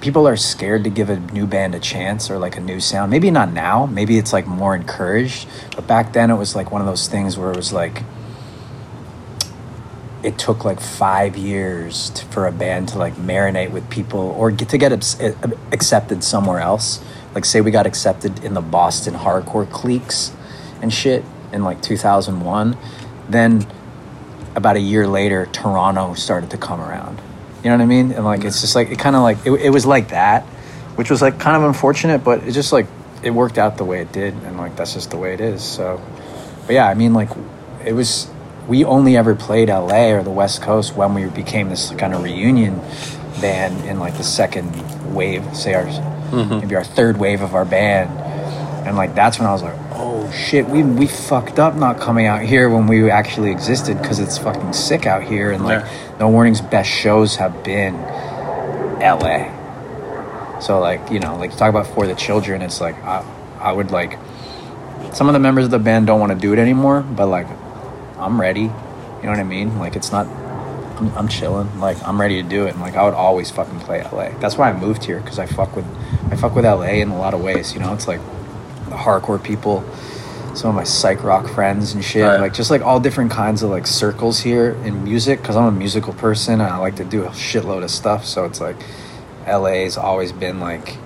people are scared to give a new band a chance or like a new sound. Maybe not now, maybe it's like more encouraged, but back then it was like one of those things where it was like it took like 5 years for a band to like marinate with people or get accepted somewhere else. Like say we got accepted in the Boston hardcore cliques and shit in like 2001, then about a year later Toronto started to come around. You know what I mean? And like it's just like it kind of like it was like that, which was like kind of unfortunate, but it just like it worked out the way it did, and like that's just the way it is. So, but yeah, I mean like it was, we only ever played LA or the West Coast when we became this kind of reunion band in like the second wave, say our maybe our third wave of our band, and like that's when I was like, oh shit, we fucked up not coming out here when we actually existed, because it's fucking sick out here. And like No Warning's best shows have been LA. So like, you know, like you talk about For the Children, it's like I would like, some of the members of the band don't want to do it anymore, but like I'm ready, you know what I mean? Like it's not, I'm chilling, like I'm ready to do it, and like I would always fucking play LA. That's why I moved here, because I fuck with LA in a lot of ways, you know. It's like the hardcore people, some of my psych rock friends and shit, like just like all different kinds of like circles here in music, because I'm a musical person and I like to do a shitload of stuff. So it's like LA's always been like,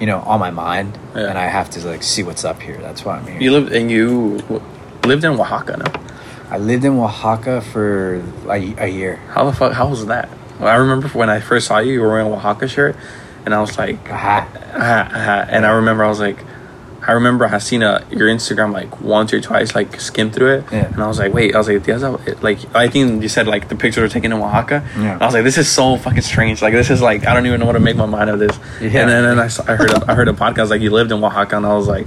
you know, on my mind, and I have to like see what's up here. That's why I'm here. You lived in Oaxaca, no? I lived in Oaxaca for a year. How the fuck, how was that? Well, I remember when I first saw you were wearing a Oaxaca shirt, and I was like, aha. And I remember I had seen your Instagram like once or twice, like skim through it, and I was like, wait, I was like, I think you said like the pictures were taken in Oaxaca. Yeah. I was like, this is so fucking strange. Like this is like, I don't even know what to make my mind of this. Yeah. And then I heard a podcast like you lived in Oaxaca, and I was like,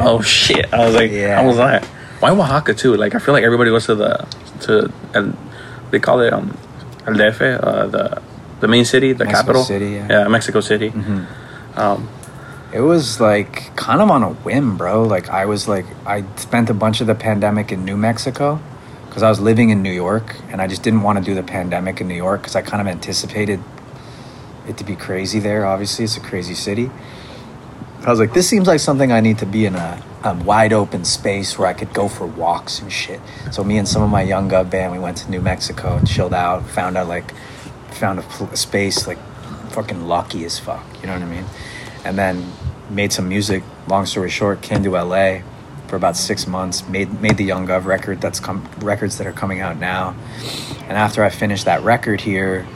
oh shit. I was like, how was that? Why Oaxaca too? Like I feel like everybody goes to and they call it El DF, the main city, the Mexico capital city, Mexico City. Mm-hmm. It was like kind of on a whim, bro. Like I spent a bunch of the pandemic in New Mexico, because I was living in New York and I just didn't want to do the pandemic in New York, because I kind of anticipated it to be crazy there. Obviously, it's a crazy city. I was like, this seems like something I need to be in a wide open space where I could go for walks and shit. So me and some of my YoungGov band, we went to New Mexico and chilled out, found a space, like, fucking lucky as fuck, you know what I mean? And then made some music. Long story short, came to LA for about 6 months, made the YoungGov record records that are coming out now. And after I finished that record here,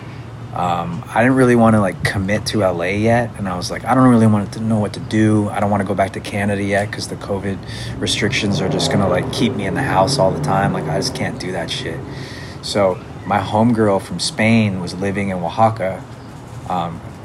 I didn't really want to like commit to LA yet, and I was like, I don't really want to know what to do. I don't want to go back to Canada yet because the COVID restrictions are just gonna like keep me in the house all the time. Like, I just can't do that shit. So my homegirl from Spain was living in Oaxaca.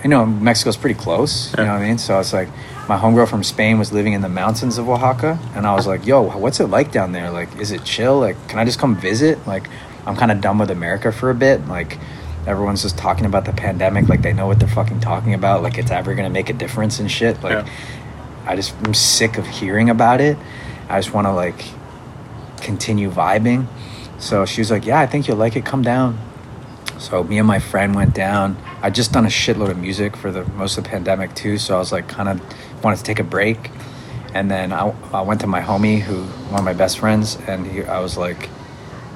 You know, Mexico's pretty close, you know what I mean? So it's like, my homegirl from Spain was living in the mountains of Oaxaca, and I was like, yo, what's it like down there? Like, is it chill? Like, can I just come visit? Like, I'm kind of done with America for a bit. Like, everyone's just talking about the pandemic like they know what they're fucking talking about, like it's ever gonna make a difference and shit. Like, I'm sick of hearing about it. I just want to like continue vibing. So she was like, yeah, I think you'll like it, come down. So me and my friend went down. I'd just done a shitload of music for the most of the pandemic too, so I was like, kind of wanted to take a break. And then I went to my homie, one of my best friends, and I was like,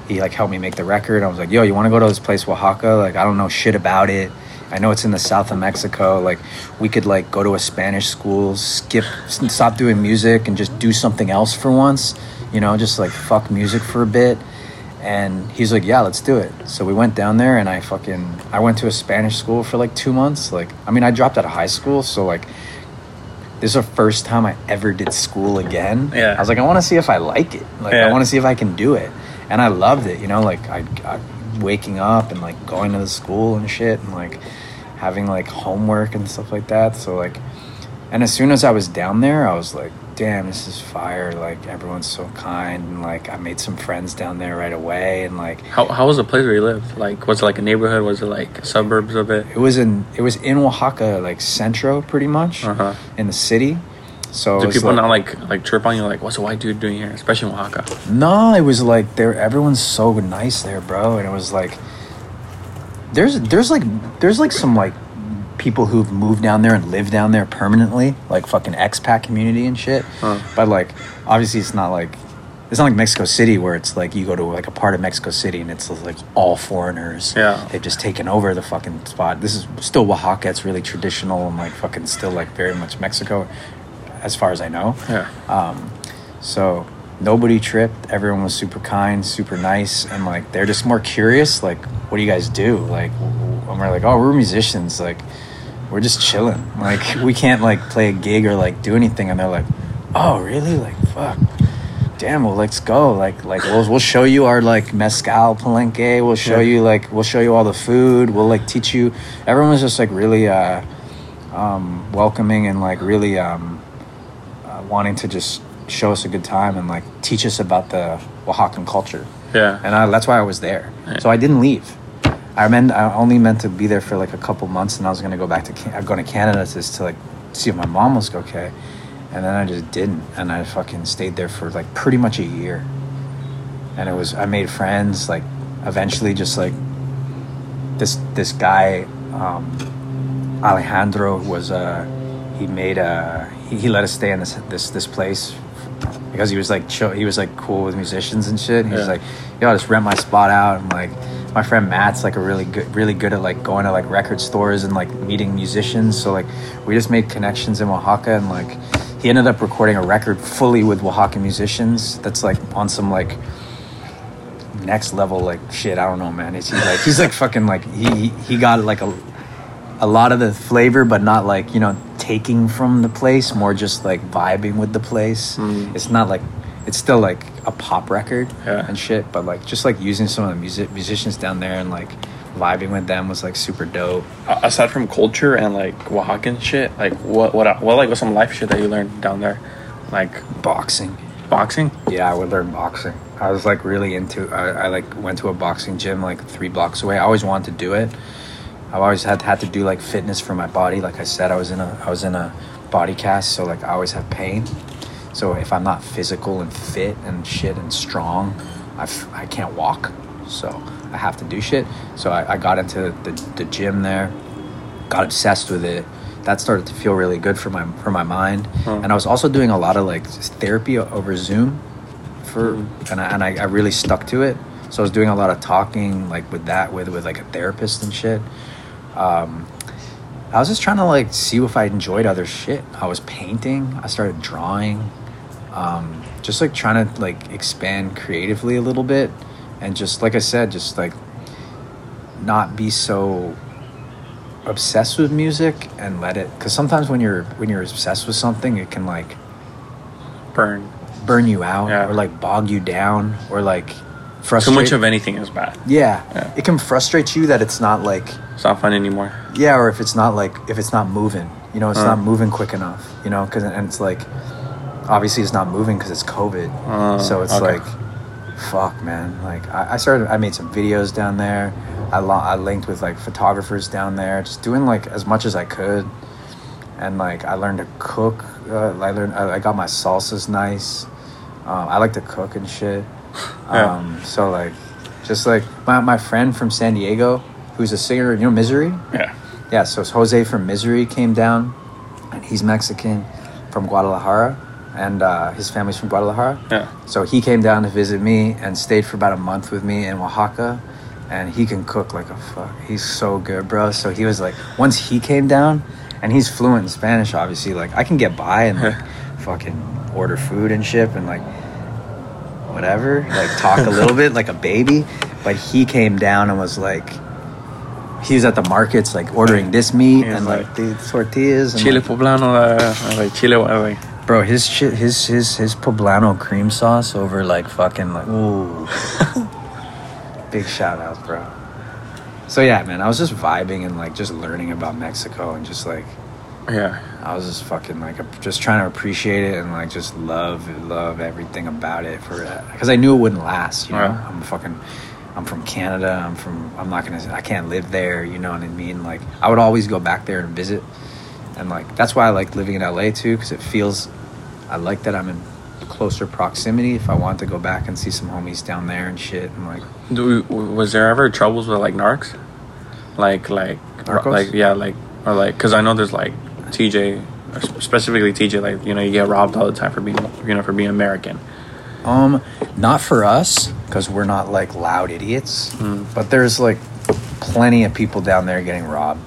he like helped me make the record. I was like, yo, you want to go to this place, Oaxaca? Like, I don't know shit about it. I know it's in the south of Mexico. Like, we could like go to a Spanish school, stop doing music and just do something else for once, you know, just like fuck music for a bit. And he's like, yeah, let's do it. So we went down there, and I went to a Spanish school for like 2 months. Like, I mean, I dropped out of high school, so like, this is the first time I ever did school again. Yeah. I was like, I want to see if I like it. Like, I want to see if I can do it. And I loved it, you know, like I waking up and like going to the school and shit and like having like homework and stuff like that. So like, and as soon as I was down there, I was like, damn, this is fire. Like, everyone's so kind. And like, I made some friends down there right away. And like, how was the place where you lived? Like, was it like a neighborhood? Was it like suburbs of it? It was in Oaxaca, like Centro, pretty much, in the city. So do people like, not like trip on you like, what's a white dude doing here, especially in Oaxaca? No, it was like everyone's so nice there, bro. And it was like there's like some like people who've moved down there and lived down there permanently, like fucking expat community and shit. But like, obviously it's not like Mexico City where it's like you go to like a part of Mexico City and it's like all foreigners. Yeah. They've just taken over the fucking spot. This is still Oaxaca. It's really traditional and like fucking still like very much Mexico, as far as I know. So nobody tripped. Everyone was super kind, super nice, and like they're just more curious, like, what do you guys do? Like, and we're like, oh, we're musicians, like we're just chilling, like we can't like play a gig or like do anything. And they're like, oh really? Like, fuck, damn, well let's go. Like we'll show you our like mezcal palenque, we'll show you like, we'll show you all the food, we'll like teach you. Everyone was just like really welcoming and like really wanting to just show us a good time and like teach us about the Oaxacan culture. And that's why I was there. So I didn't leave. I only meant to be there for like a couple months, and I was going to go back to Canada just to like see if my mom was okay. And then I just didn't, and I fucking stayed there for like pretty much a year. And it was, I made friends, like eventually just like this guy Alejandro was he let us stay in this place because he was like cool with musicians and shit. And he was like, yo, I'll just rent my spot out. And like my friend Matt's like a really good at like going to like record stores and like meeting musicians. So like we just made connections in Oaxaca, and like he ended up recording a record fully with Oaxacan musicians. That's like on some like next level like shit. I don't know, man. He's like fucking like he got like a lot of the flavor, but not like, you know, taking from the place, more just like vibing with the place. It's not like, it's still like a pop record and shit, but like just like using some of the musicians down there and like vibing with them was like super dope. Aside from culture and like Oaxacan shit, like what like was some life shit that you learned down there? Like boxing. I would learn boxing. I was like really into, I like went to a boxing gym like 3 blocks away. I always wanted to do it. I've always had to do like fitness for my body. Like I said, I was in a body cast, so like I always have pain. So if I'm not physical and fit and shit and strong, I can't walk. So I have to do shit. So I got into the gym there, got obsessed with it. that started to feel really good for my mind. Huh. And I was also doing a lot of like therapy over Zoom for and I really stuck to it. So I was doing a lot of talking like with like a therapist and shit. I was just trying to like see if I enjoyed other shit. I was painting. I started drawing. Just like trying to like expand creatively a little bit, and just like I said, just like not be so obsessed with music and let it. Because sometimes when you're obsessed with something, it can like burn you out, yeah, or like bog you down, or like frustrate. Too much of anything is bad. Yeah. Yeah, it can frustrate you that it's not like it's not fun anymore. Yeah, or if it's not moving, you know, it's not moving quick enough, you know, and it's like. Obviously, it's not moving because it's COVID. So it's okay. Like, fuck, man. Like, I made some videos down there. I linked with, like, photographers down there. Just doing, like, as much as I could. And, like, I learned to cook. I got my salsas nice. I like to cook and shit. Yeah. So, like, just, like, my friend from San Diego, who's a singer, you know, Misery? Yeah. Yeah, so Jose from Misery came down. And he's Mexican from Guadalajara. And his family's from Guadalajara. Yeah. So he came down to visit me and stayed for about a month with me in Oaxaca. And he can cook like a fuck. He's so good, bro. So he was like, once he came down, and he's fluent in Spanish, obviously. Like, I can get by and like fucking order food and shit and like whatever. Like, talk a little bit like a baby. But he came down and was like, he was at the markets like ordering this meat and like the tortillas. And, chile poblano, like chile, like. Bro, his shit, his poblano cream sauce over like fucking like ooh, big shout out, bro. So yeah, man, I was just vibing and like just learning about Mexico and just like, yeah, I was just fucking like just trying to appreciate it and like just love everything about it for that, because I knew it wouldn't last, you know. Yeah. I'm from Canada. I can't live there, you know what I mean? Like I would always go back there and visit. And, like, that's why I like living in LA, too, because it feels... I like that I'm in closer proximity if I want to go back and see some homies down there and shit. And, like... Was there ever troubles with, like, narcs? Like... Narcos? Like, yeah, like... Or, like... Because I know there's, like, TJ... Specifically TJ, like, you know, you get robbed all the time for being, you know, for being American. Not for us, because we're not, like, loud idiots. But there's, like, plenty of people down there getting robbed.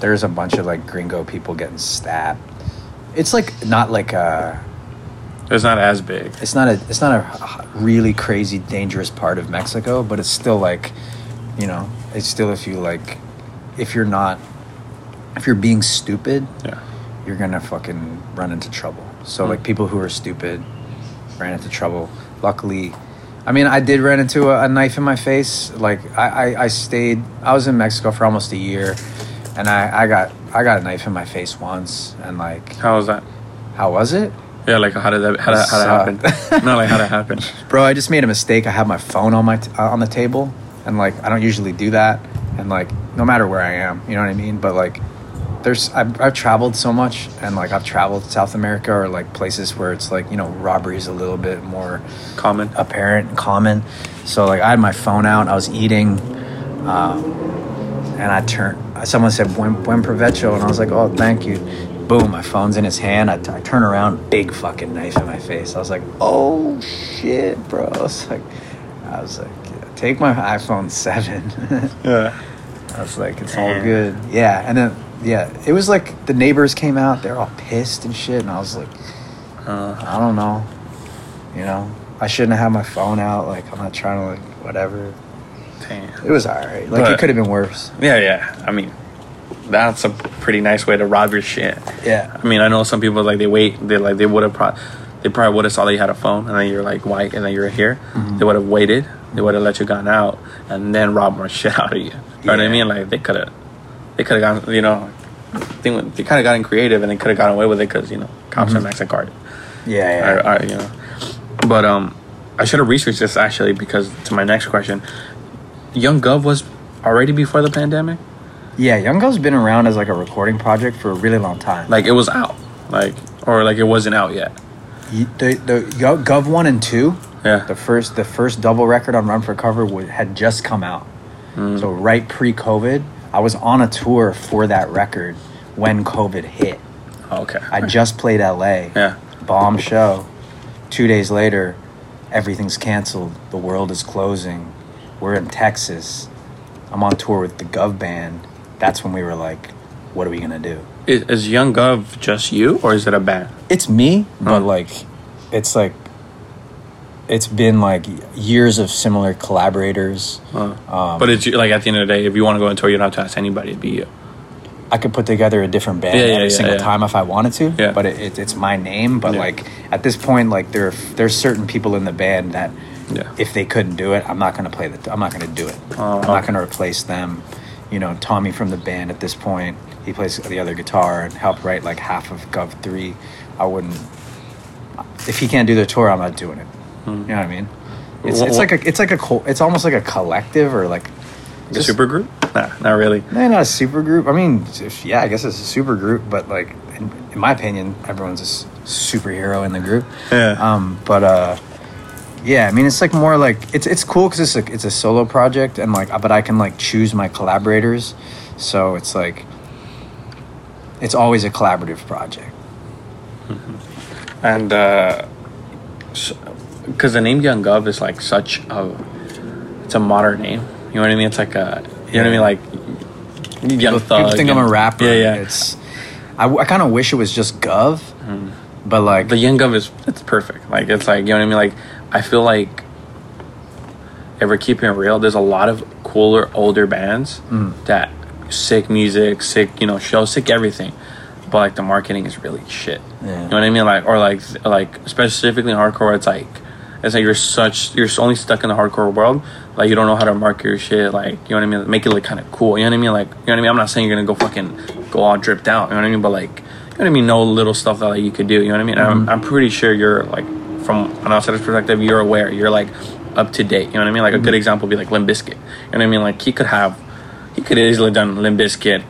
There's a bunch of, like, gringo people getting stabbed. It's, like, not like a... It's not as big. It's not a really crazy, dangerous part of Mexico, but it's still, like, you know, it's still if you, like... If you're not... If you're being stupid, yeah, you're gonna fucking run into trouble. So, like, people who are stupid ran into trouble. Luckily... I mean, I did run into a knife in my face. Like, I stayed... I was in Mexico for almost a year... And I got a knife in my face once, and like... How was that? How was it? Yeah, like how did that happen? No, like how that happened. Bro, I just made a mistake. I had my phone on my on the table, and like I don't usually do that, and like no matter where I am, you know what I mean. But like there's I've traveled so much, and like I've traveled to South America or like places where it's like, you know, robbery is a little bit more common, apparent, common. So like I had my phone out, I was eating, and I turned. Someone said buen provecho, and I was like, oh, thank you. Boom, my phone's in his hand. I turn around, big fucking knife in my face. I was like, oh shit, bro. I was like yeah, take my iPhone 7. Yeah, I was like, it's all good. Yeah. And then yeah, it was like the neighbors came out, they're all pissed and shit, and I was like, I don't know, you know, I shouldn't have had my phone out, like I'm not trying to like whatever. Damn. It was alright. Like, but it could have been worse. Yeah, yeah. I mean, that's a pretty nice way to rob your shit. Yeah. I mean, I know some people, like, they wait. They, like, they probably would have saw that you had a phone, and then you're, like, white, and then you're here. Mm-hmm. They would have waited. They would have let you gone out, and then robbed more shit out of you. You know what I mean? Like, they could have gone, you know, they kind of gotten creative, and they could have gotten away with it because, you know, cops are Mexican carded. Yeah, yeah. Or, you know. But I should have researched this, actually, because to my next question... YoungGov was already before the pandemic? Yeah, YoungGov's been around as like a recording project for a really long time. Like it was out. Like, or like it wasn't out yet. The YoungGov 1 and 2, yeah, the first double record on Run for Cover had just come out. So right pre-COVID, I was on a tour for that record when COVID hit. Okay. I just played LA. Yeah. Bomb show. 2 days later, everything's canceled. The world is closing. We're in Texas. I'm on tour with the Gov band. That's when we were like, what are we going to do? Is YoungGov just you, or is it a band? It's me, but like, it's been like years of similar collaborators. But it's like, at the end of the day, if you want to go on tour, you don't have to ask anybody, it'd be you. I could put together a different band every single time if I wanted to, but it's my name. But like at this point, like there's certain people in the band that if they couldn't do it, I'm not gonna do it. I'm not gonna replace them. You know, Tommy from the band at this point, he plays the other guitar and helped write like half of Gov 3. I wouldn't. If he can't do the tour, I'm not doing it. You know what I mean? It's almost like a collective, or like a super group. Nah, not really. They're not a super group. I mean, I guess it's a super group, but like in my opinion, everyone's a superhero in the group. Yeah. I mean, it's like more like it's cool because it's a solo project, and like, but I can like choose my collaborators, so it's like it's always a collaborative project. Mm-hmm. And because the name YoungGov is like it's a modern name. You know what I mean? It's like a you know what I mean? Like, young thug. People think I'm a rapper. Yeah, yeah. I kind of wish it was just Gov, but like the YoungGov it's perfect. Like, it's like, you know what I mean? Like, I feel like if we're keeping it real, there's a lot of cooler older bands that sick music, sick shows, sick everything, but like the marketing is really shit. Yeah. You know what I mean? Like, or like specifically in hardcore, it's like you're only stuck in the hardcore world. Like, you don't know how to market your shit. Like, you know what I mean? Make it look kind of cool. You know what I mean? Like, you know what I mean? I'm not saying you're gonna go all dripped out. You know what I mean? But like, you know what I mean? No little stuff that like you could do. You know what I mean? Mm-hmm. I'm pretty sure you're like, from an outsider's perspective, you're aware. You're like up to date. You know what I mean? Like, a good example would be like Limp Bizkit. You know what I mean? Like, he could easily done Limp Bizkit,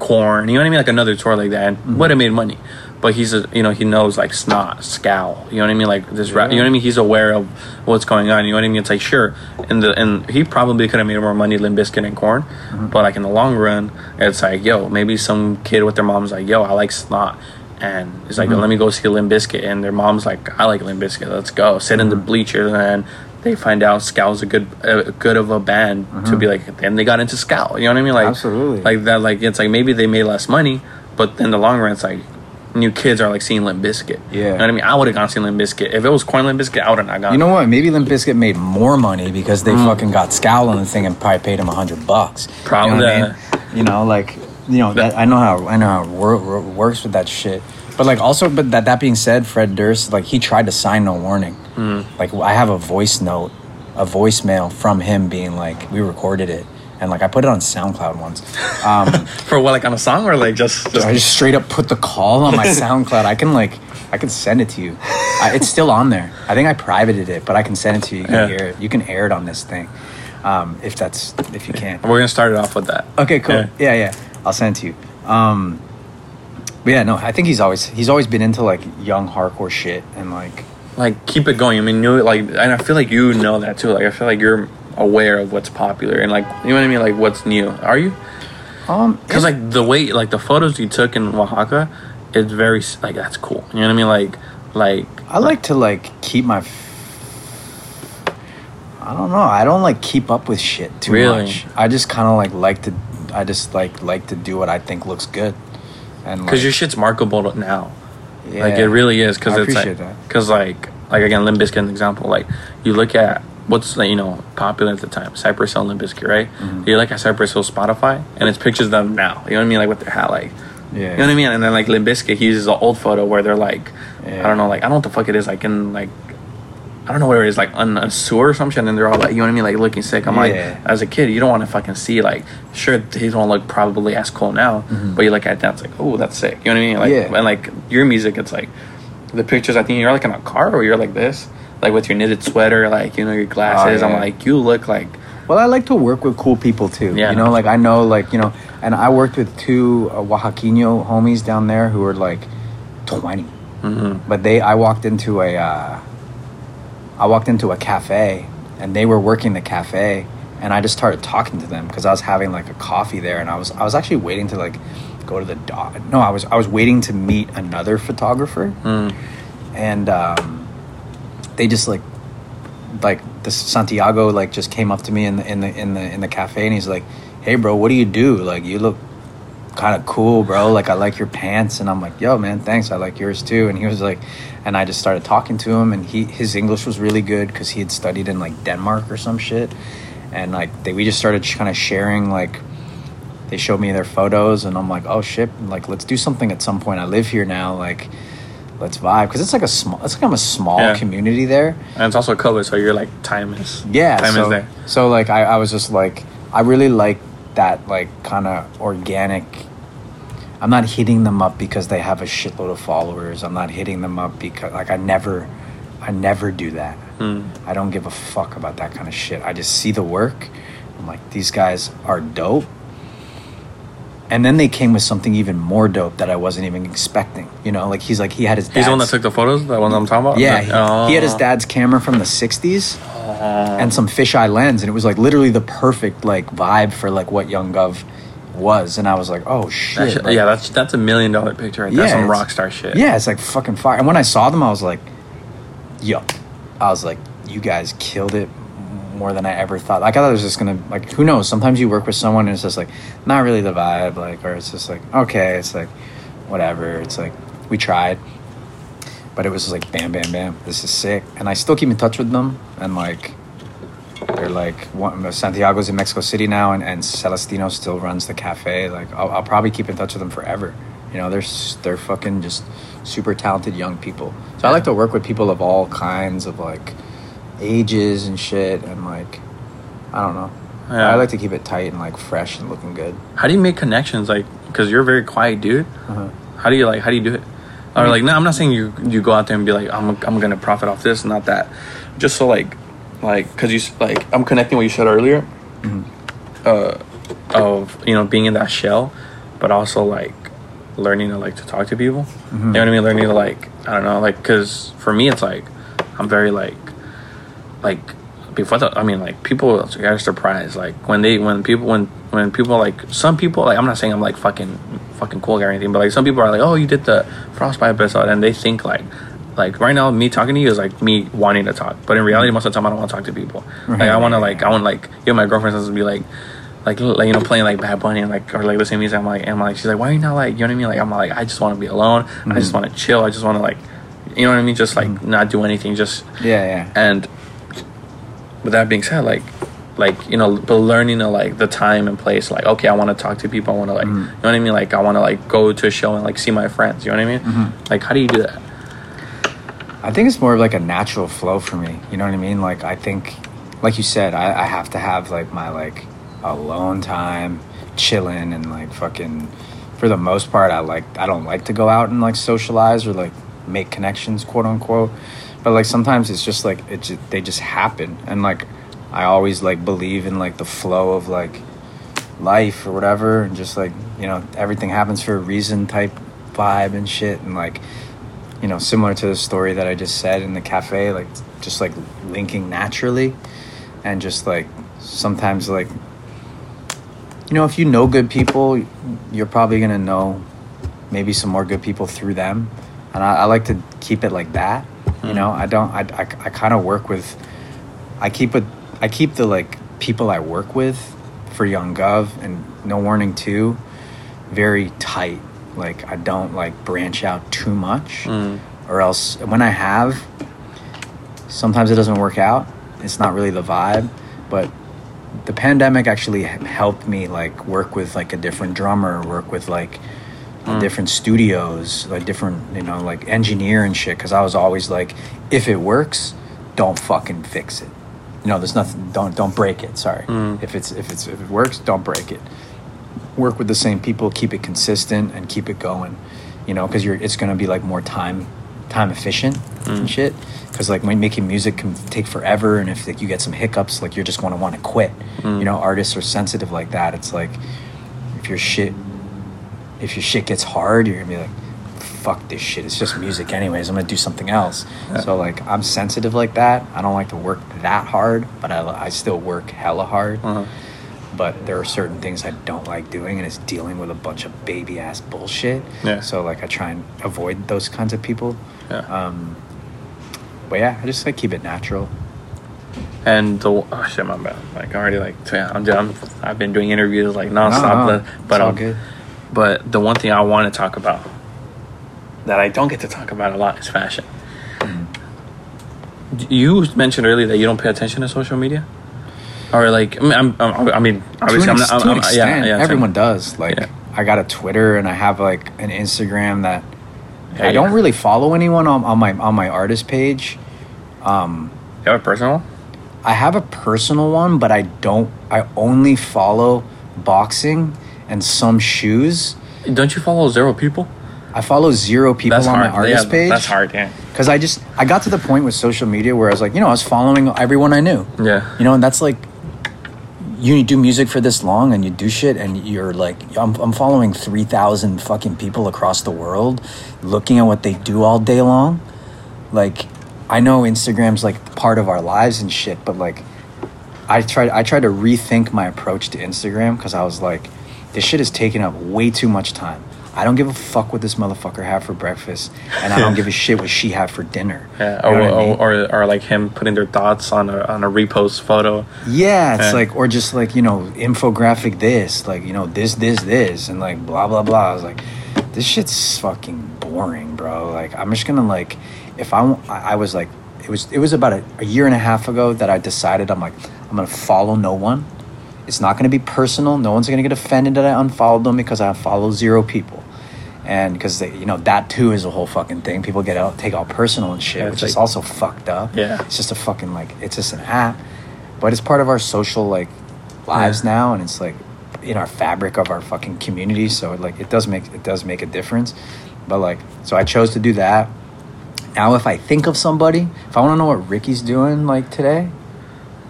Korn. You know what I mean? Like another tour like that, and would have made money. But he's he knows like Scowl, you know what I mean, like this rap, you know what I mean, he's aware of what's going on, you know what I mean. It's like, sure, and he probably could have made more money than Limp Bizkit and Korn, but like in the long run, it's like, yo, maybe some kid with their mom's like, yo, I like Snot, and it's like, yo, let me go see Limp Bizkit, and their mom's like, I like Limp Bizkit, let's go sit in the bleachers, and they find out Scowl's a good of a band to be like, and they got into Scowl, you know what I mean, like absolutely, like that, like it's like maybe they made less money, but in the long run, it's like. New kids are like seeing Limp Bizkit. Yeah. You know what I mean? I would have gone see Limp Bizkit. If it was Korn Limp Bizkit, I would have not gone. You know what? Maybe Limp Bizkit made more money because they fucking got Scowl on the thing and probably paid him $100. Probably. You know what I mean? You know, like, you know, that, I know how it works with that shit. But like, also, but that being said, Fred Durst, like, he tried to sign No Warning. Like, I have a voicemail from him being like, we recorded it. And like, I put it on SoundCloud once. For what, like on a song, or like just? I just straight up put the call on my SoundCloud. I can send it to you. It's still on there. I think I privated it, but I can send it to you. You can hear it. You can air it on this thing, if you can. We're gonna start it off with that. Okay, cool. Yeah. I'll send it to you. But yeah, no, I think he's always been into like young hardcore shit, and like keep it going. I mean, and I feel like you know that too. Like, I feel like you're aware of what's popular and like, you know what I mean, like what's new. Are you? Because like the way, like the photos you took in Oaxaca, it's very like, that's cool. You know what I mean? Like I like to like keep my. I don't know. I don't like keep up with shit too much. I just kind of like to. I just like to do what I think looks good, and because your shit's marketable now. Yeah, like it really is. Because it's like, because like again, Limp Bizkit, an example. Like, you look at. What's popular at the time? Cypress Hill, Limp Bizkit, right? You look at Cypress Hill Spotify, and it's pictures of them now. You know what I mean, like with their hat, like, you know what I mean. And then like Limp Bizkit, he uses an old photo where they're like, I don't know, like I don't know what the fuck it is, like in like, I don't know where it is, like on a sewer or something. And they're all like, you know what I mean, like looking sick. I'm like, as a kid, you don't want to fucking see like, sure, they don't look probably as cool now, but you look at that, it's like, oh, that's sick. You know what I mean? Like, and like your music, it's like the pictures. I think you're like in a car, or you're like this. Like with your knitted sweater, like, you know, your glasses. I'm like, you look like. Well, I like to work with cool people too. Yeah. You know, like I know, like, you know, and I worked with two Oaxaqueño homies down there who were like 20. But I walked into a cafe, and they were working the cafe, and I just started talking to them because I was having like a coffee there, and I was actually waiting to like go to the dog. No, I was waiting to meet another photographer, and they just like the Santiago like just came up to me in the cafe, and he's like, "Hey, bro, what do you do? Like, you look kind of cool, bro. Like, I like your pants." And I'm like, "Yo, man, thanks. I like yours too." And he was like, and I just started talking to him, and his English was really good because he had studied in like Denmark or some shit. And like we just started kind of sharing, like they showed me their photos, and I'm like, "Oh shit, like let's do something at some point. I live here now, like let's vibe," because it's like a small yeah. community there, and it's also COVID, so you're like time is there. So like I was just like, I really like that like kind of organic. I'm not hitting them up because they have a shitload of followers. I'm not hitting them up because, like, I never do that. I don't give a fuck about that kind of shit. I just see the work. I'm like, these guys are dope. And then they came with something even more dope that I wasn't even expecting. You know, like he had his dad's. He's the one that took the photos, that one I'm talking about? Yeah, he had his dad's camera from the 60s and some fisheye lens. And it was like literally the perfect like vibe for like what YoungGov was, and I was like, "Oh shit!" That yeah, that's $1 million picture right there. Yeah, some rock star shit. Yeah, it's like fucking fire. And when I saw them, I was like, "Yo," I was like, "You guys killed it more than I ever thought." Like I thought it was just gonna, like, who knows? Sometimes you work with someone and it's just like not really the vibe, like, or it's just like okay, it's like whatever. It's like we tried, but it was just like bam, bam, bam. This is sick, and I still keep in touch with them, and like. They're like, Santiago's in Mexico City now, and Celestino still runs the cafe. Like, I'll probably keep in touch with them forever. You know, they're fucking just super talented young people. So I like to work with people of all kinds of like ages and shit, and like, I don't know. Yeah. I like to keep it tight and like fresh and looking good. How do you make connections? Like, because you're a very quiet dude. How do you do it? Or like, no, I'm not saying you go out there and be like, I'm gonna profit off this, not that. Just so like because you like I'm connecting what you said earlier of, you know, being in that shell, but also like learning to like to talk to people, you know what I mean, learning to like, I don't know, like, because for me it's like I'm very like before that, I mean, like people are surprised, like when people like some people, like I'm not saying I'm like fucking cool guy or anything, but like some people are like, "Oh, you did the Frostbite episode," and they think like right now me talking to you is like me wanting to talk, but in reality most of the time I don't want to talk to people. Like I want you know, my girlfriend doesn't be like you know, playing like Bad Bunny and like, or like listening to music. I'm like she's like, "Why are you not like," you know what I mean, like I'm like, I just want to be alone, I just want to chill, I just want to like, you know what I mean, just like not do anything, just yeah. And with that being said, like you know, but learning to like the time and place, like okay, I want to talk to people, I want to like, you know what I mean, like I want to like go to a show and like see my friends, you know what I mean, like how do you do that? I think it's more of like a natural flow for me. You know what I mean? Like, I think, like you said, I have to have like my like alone time, chilling and like fucking, for the most part, I don't like to go out and like socialize or like make connections, quote unquote. But like sometimes it's just like, they just happen. And like, I always like believe in like the flow of like life or whatever. And just like, you know, everything happens for a reason type vibe and shit. And like, you know, similar to the story that I just said in the cafe, like just like linking naturally, and just like sometimes like, you know, if you know good people, you're probably gonna know maybe some more good people through them, and I like to keep it like that. You know, I kind of work with, I keep the like people I work with for YoungGov and No Warning too, very tight. Like I don't like branch out too much, or else when I have, sometimes it doesn't work out. It's not really the vibe, but the pandemic actually helped me like work with like a different drummer, work with like different studios, like different, you know, like engineer and shit. Cause I was always like, if it works, don't fucking fix it. You know, there's nothing, don't break it. Sorry. If it works, don't break it. Work with the same people, keep it consistent and keep it going, you know, because it's going to be like more time efficient and shit, because like when making music can take forever, and if like you get some hiccups, like you're just going to want to quit. You know, artists are sensitive like that. It's like if your shit gets hard, you're gonna be like, fuck this shit, it's just music anyways, I'm gonna do something else. So like I'm sensitive like that. I don't like to work that hard, but I still work hella hard. Uh-huh. But there are certain things I don't like doing, and it's dealing with a bunch of baby-ass bullshit. Yeah. So, like, I try and avoid those kinds of people. Yeah. But, yeah, I just, like, keep it natural. And the... Oh, shit, my bad. Like, already, like... I've been doing interviews, like, nonstop. But all good. But the one thing I want to talk about that I don't get to talk about a lot is fashion. Mm-hmm. You mentioned earlier that you don't pay attention to social media. Or like, I mean, obviously, to an extent, everyone does. Like, yeah. I got a Twitter and I have like an Instagram that I don't really follow anyone on my artist page. You have a personal one? I have a personal one, but I only follow boxing and some shoes. Don't you follow zero people? I follow zero people on my artist page. That's hard, yeah. Because I got to the point with social media where I was like, I was following everyone I knew. Yeah. And that's like, you do music for this long and you do shit and you're like, I'm following 3,000 fucking people across the world, looking at what they do all day long. Like, I know Instagram's like part of our lives and shit, but like, I tried to rethink my approach to Instagram because I was like, this shit is taking up way too much time. I don't give a fuck what this motherfucker had for breakfast, and I don't give a shit what she had for dinner. Yeah, or like him putting their thoughts on a repost photo. Yeah, it's like, or just like, infographic this, like, this, and like, blah, blah, blah. I was like, this shit's fucking boring, bro. Like, I'm just gonna like, if I was like, it was about a year and a half ago that I decided I'm like, I'm gonna follow no one. It's not going to be personal. No one's going to get offended that I unfollowed them because I follow zero people. And because, that too is a whole fucking thing. People take all personal and shit, which is also fucked up. Yeah. It's just a fucking, like, it's just an app. But it's part of our social, like, lives now. And it's, like, in our fabric of our fucking community. So, like, it does make a difference. But, like, so I chose to do that. Now, if I think of somebody, if I want to know what Ricky's doing, like, today...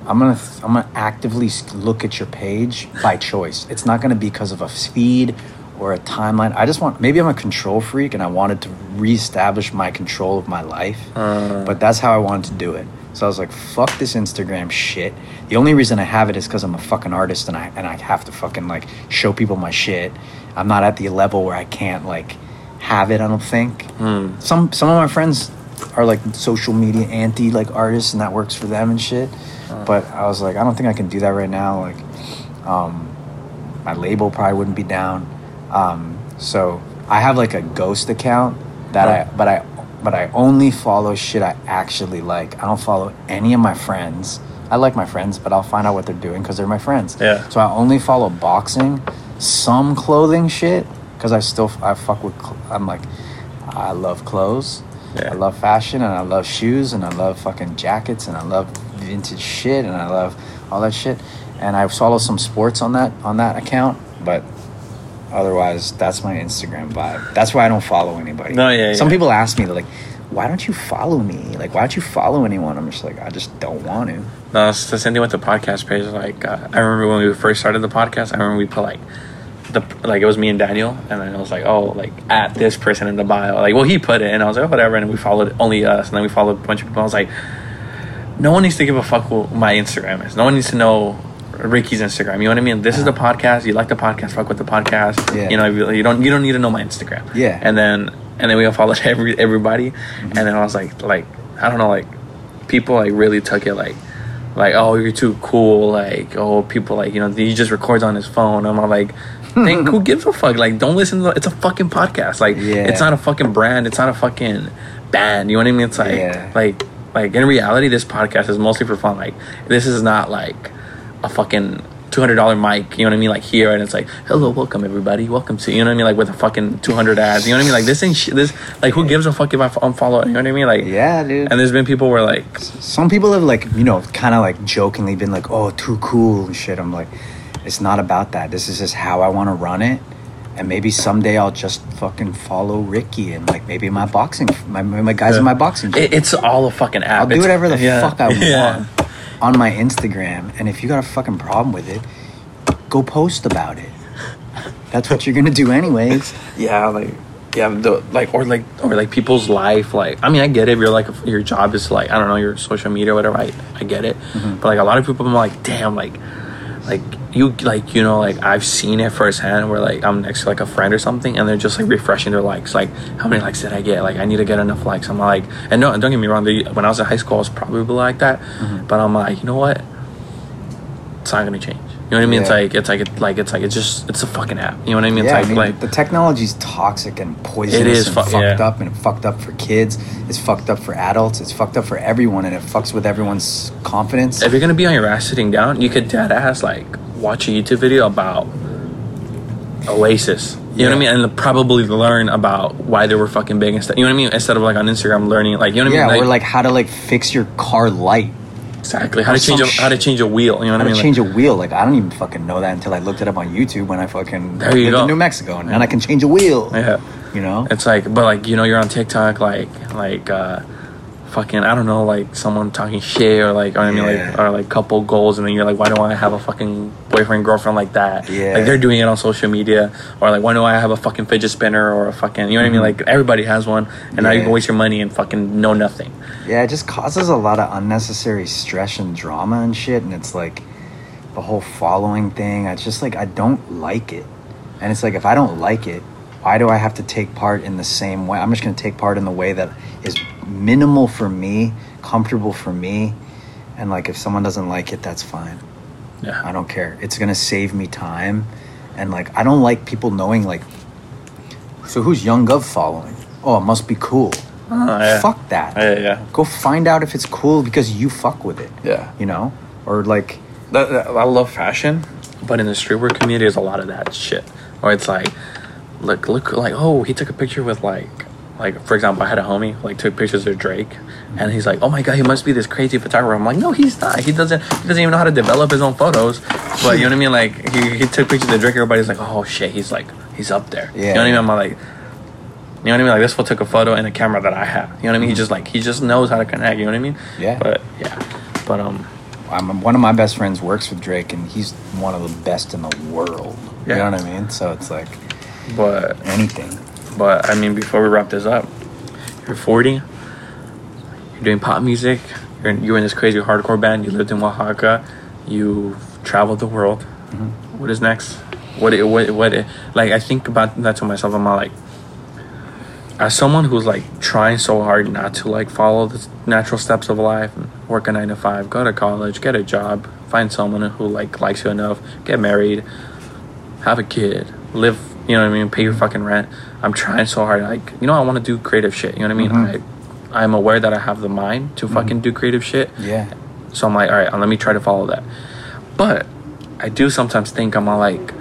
I'm gonna actively look at your page by choice. It's not gonna be because of a feed or a timeline. I just want, maybe I'm a control freak and I wanted to reestablish my control of my life, but that's how I wanted to do it. So I was like, fuck this Instagram shit. The only reason I have it is because I'm a fucking artist and I have to fucking like show people my shit. I'm not at the level where I can't like have it. I don't think. Some of my friends are like social media anti like artists and that works for them and shit. But I was like, I don't think I can do that right now. Like, my label probably wouldn't be down. So I have like a ghost account but I only follow shit I actually like. I don't follow any of my friends. I like my friends, but I'll find out what they're doing because they're my friends. Yeah. So I only follow boxing, some clothing shit because I fuck with. I'm like, I love clothes. Yeah. I love fashion and I love shoes and I love fucking jackets and I love vintage shit and I love all that shit, and I follow some sports on that account, but otherwise that's my Instagram vibe. That's why I don't follow anybody. No, yeah. Some people ask me, they're like, why don't you follow me? Like, why don't you follow anyone? I'm just like, I just don't want to. No, so Cindy went to the podcast page. Like, I remember when we first started the podcast. I remember we put like. It was me and Daniel, and then I was like, oh, like at this person in the bio, like, well, he put it, and I was like, oh, whatever, and we followed only us, and then we followed a bunch of people. I was like, no one needs to give a fuck what my Instagram is. No one needs to know Ricky's Instagram. You know what I mean? This is the podcast. You like the podcast? Fuck with the podcast. Yeah. You don't need to know my Instagram. Yeah. And then we all followed everybody, mm-hmm. And then I was like I don't know, like people like really took it like oh, you're too cool, like oh, people like he just records on his phone. I'm all like. Think who gives a fuck? Like, don't listen to it's a fucking podcast. Like, It's not a fucking brand. It's not a fucking band. You know what I mean? It's like, like in reality, this podcast is mostly for fun. Like, this is not like a fucking $200 mic. You know what I mean? Like here, and it's like, hello, welcome everybody, welcome to. You know what I mean? Like with a fucking 200 ads. You know what I mean? Like this ain't shit. This like who gives a fuck if I unfollow? You know what I mean? Like yeah, dude. And there's been people where like some people have like kind of like jokingly been like, oh, too cool and shit. I'm like. It's not about that. This is just how I want to run it. And maybe someday I'll just fucking follow Ricky and like maybe my boxing, my guys in my boxing gym. It's all a fucking app. I'll do whatever the fuck I want on my Instagram. And if you got a fucking problem with it, go post about it. That's what you're going to do anyways. Yeah, like yeah, the or like people's life. Like, I mean, I get it. If you're like your job is like, I don't know, your social media or whatever. I get it. Mm-hmm. But like a lot of people, I'm like, damn, like I've seen it firsthand where like I'm next to like a friend or something and they're just like refreshing their likes, like how many likes did I get, like I need to get enough likes. I'm like, and no, don't get me wrong, when I was in high school I was probably like that, mm-hmm. but I'm like, you know what, it's not gonna change, you know what I mean? Yeah. It's a fucking app, you know what I mean? Yeah, it's like the technology's toxic and poisonous. It is fucked up, and it fucked up for kids, it's fucked up for adults, it's fucked up for everyone, and it fucks with everyone's confidence. If you're gonna be on your ass sitting down, you could dead ass like watch a YouTube video about Oasis, you know what I mean, and probably learn about why they were fucking big and stuff, you know what I mean, instead of like on Instagram learning, like, you know what I mean, like, or like how to like fix your car light. Exactly. How to change a wheel, you know what I mean? How to change a wheel. Like, I don't even fucking know that until I looked it up on YouTube when I fucking went to New Mexico and I can change a wheel. Yeah. You know? It's like, but like, you know, you're on TikTok like fucking, I don't know, like someone talking shit or couple goals, and then you're like, why do I have a fucking boyfriend, girlfriend like that? Yeah. Like they're doing it on social media, or like, why do I have a fucking fidget spinner or a fucking, you know what I mean? Like everybody has one, and now you can waste your money and fucking know nothing. Yeah, it just causes a lot of unnecessary stress and drama and shit, and it's like the whole following thing. It's just like, I don't like it, and it's like, if I don't like it, why do I have to take part in the same way? I'm just going to take part in the way that is minimal for me, comfortable for me, and like if someone doesn't like it, that's fine. Yeah, I don't care. It's going to save me time, and like I don't like people knowing like, so who's YoungGov following? Oh, it must be cool. Fuck that. Yeah. Go find out if it's cool because you fuck with it. Yeah. You know? Or like... I love fashion, but in the streetwear community there's a lot of that shit. Or it's like... Look, like, oh, he took a picture with, like, for example, I had a homie, like, took pictures of Drake, and he's like, oh my God, he must be this crazy photographer. I'm like, no, he's not. He doesn't even know how to develop his own photos, but you know what I mean? Like, he took pictures of Drake, everybody's like, oh shit, he's up there. Yeah. You know what I mean? I'm like, you know what I mean? Like, this fool took a photo in a camera that I have. You know what I mean? He just knows how to connect, you know what I mean? Yeah. But one of my best friends works with Drake, and he's one of the best in the world. Yeah. You know what I mean? So it's like... But anything. But I mean, before we wrap this up, you're 40. You're doing pop music. You're in this crazy hardcore band. You lived in Oaxaca. You've traveled the world. Mm-hmm. What is next? What? Like, I think about that to myself. I'm like, as someone who's like trying so hard not to like follow the natural steps of life, and work a 9-to-5, go to college, get a job, find someone who like likes you enough, get married, have a kid, live. You know what I mean? Pay your fucking rent. I'm trying so hard. Like, you know, I want to do creative shit. You know what I mean? Mm-hmm. I'm aware that I have the mind to fucking do creative shit. Yeah. So I'm like, all right, let me try to follow that. But I do sometimes think I'm like,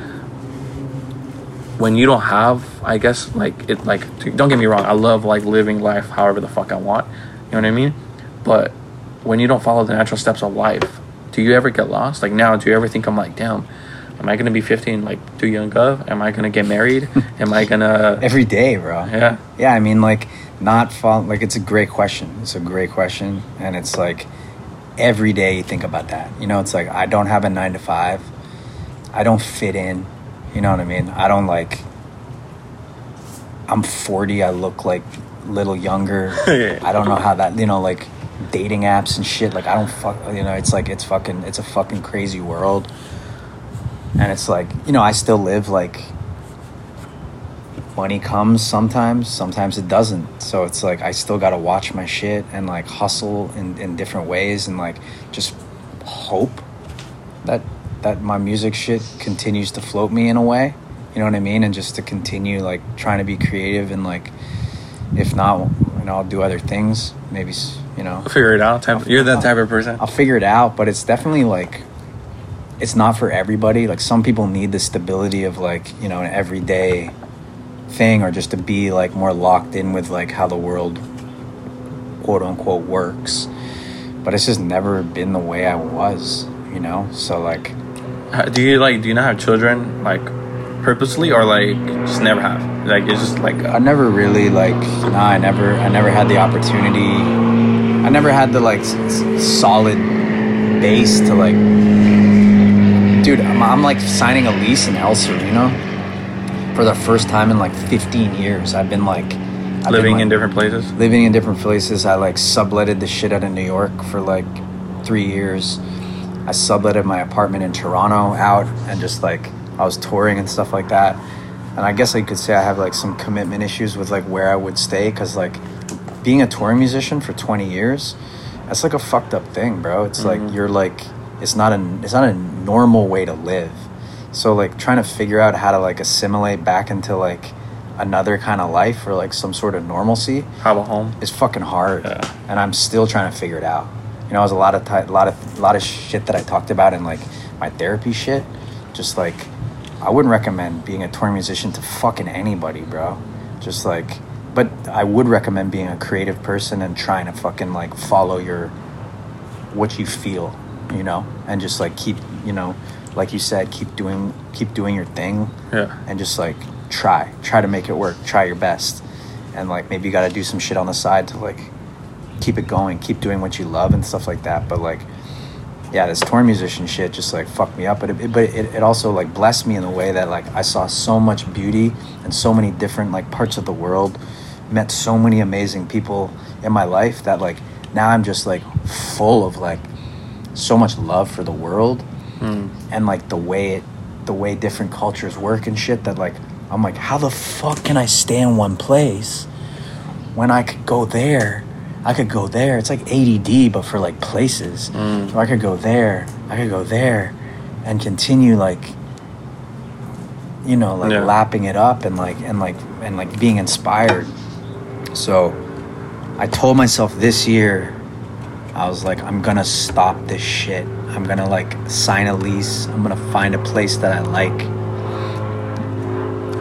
when you don't have, I guess, like, it, like, don't get me wrong. I love, like, living life however the fuck I want. You know what I mean? But when you don't follow the natural steps of life, do you ever get lost? Like, now, do you ever think I'm like, damn, am I going to be 15, like, too young of? Am I going to get married? Am I going to... Every day, bro. Yeah. Yeah, I mean, like, not... Like, it's a great question. It's a great question. And it's, like, every day you think about that. You know, it's like, I don't have a 9-to-5. I don't fit in. You know what I mean? I don't, like... I'm 40. I look, like, a little younger. Yeah. I don't know how that... You know, like, dating apps and shit. Like, I don't fuck... You know, it's, like, it's fucking... It's a fucking crazy world. And it's like, you know, I still live like money comes sometimes it doesn't. So it's like I still got to watch my shit and like hustle in different ways and like just hope that my music shit continues to float me in a way. You know what I mean? And just to continue like trying to be creative and like if not, you know, I'll do other things. Maybe, you know. I'll figure it out. You're that type of person. I'll figure it out, but it's definitely like... It's not for everybody. Like, some people need the stability of, like, you know, an everyday thing or just to be, like, more locked in with, like, how the world, quote-unquote, works. But it's just never been the way I was, you know? So, like... Do you not have children, like, purposely or, like, just never have? Like, it's just, like... I never really, like... Nah, I never had the opportunity. I never had the, like, solid base to, like... Dude, I'm like signing a lease in El Sereno for the first time in like 15 years. I've been like... Living in different places? Living in different places. I like subletted the shit out of New York for like 3 years. I subletted my apartment in Toronto out, and just like I was touring and stuff like that. And I guess I could say I have like some commitment issues with like where I would stay, because like being a touring musician for 20 years, that's like a fucked up thing, bro. It's mm-hmm. like you're like, it's not a normal way to live. So like trying to figure out how to like assimilate back into like another kind of life or like some sort of normalcy. How about home? It's fucking hard, yeah. And I'm still trying to figure it out. You know, it was a lot of shit that I talked about in like my therapy shit. Just like, I wouldn't recommend being a touring musician to fucking anybody, bro. Just like, but I would recommend being a creative person and trying to fucking like follow what you feel, you know, and just like keep, you know, like you said, keep doing your thing, yeah, and just like try to make it work, try your best, and like maybe you got to do some shit on the side to like keep it going, keep doing what you love and stuff like that. But like, yeah, this touring musician shit just like fucked me up, but it also like blessed me in the way that like I saw so much beauty and so many different like parts of the world, met so many amazing people in my life that like now I'm just like full of like so much love for the world and like the way different cultures work and shit, that like I'm like, how the fuck can I stay in one place when I could go there? I could go there. It's like ADD, but for like places. Mm. So I could go there and continue like, you know, like yeah. lapping it up and like being inspired. So I told myself this year, I was like, I'm going to stop this shit. I'm going to like sign a lease. I'm going to find a place that I like.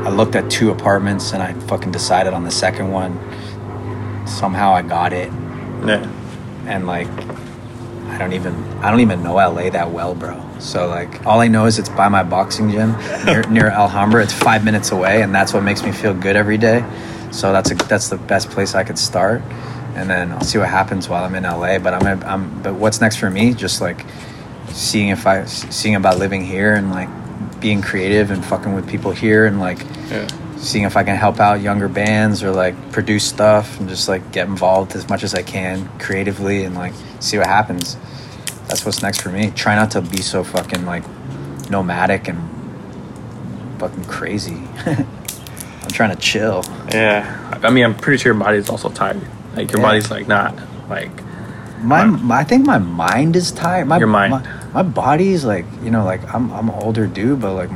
I looked at 2 apartments and I fucking decided on the second one. Somehow I got it, yeah. And like, I don't even know LA that well, bro. So like, all I know is it's by my boxing gym near Alhambra. It's 5 minutes away, and that's what makes me feel good every day. So that's the best place I could start, and then I'll see what happens while I'm in LA. But but what's next for me? Just like seeing about living here and like being creative and fucking with people here and like. Yeah. Seeing if I can help out younger bands or like produce stuff and just like get involved as much as I can creatively and like see what happens. That's what's next for me. Try not to be so fucking like nomadic and fucking crazy. I'm trying to chill. Yeah. I mean, I'm pretty sure your body's also tired. Like your yeah. body's like not like... I think my mind is tired. Your mind. My body's like, you know, like I'm an older dude, but like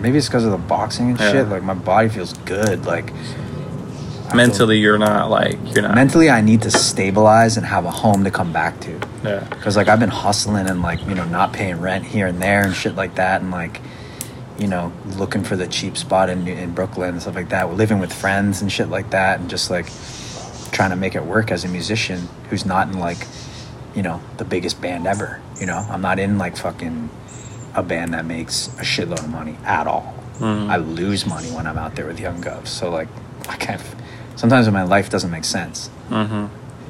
maybe it's because of the boxing and yeah. shit. Like my body feels good. Like mentally, you're not. Mentally, I need to stabilize and have a home to come back to. Yeah. Because like I've been hustling and like, you know, not paying rent here and there and shit like that, and like, you know, looking for the cheap spot in Brooklyn and stuff like that. We're living with friends and shit like that, and just like trying to make it work as a musician who's not in like, you know, the biggest band ever. You know, I'm not in like fucking a band that makes a shitload of money at all. I lose money when I'm out there with YoungGov. So like I can't sometimes when my life doesn't make sense.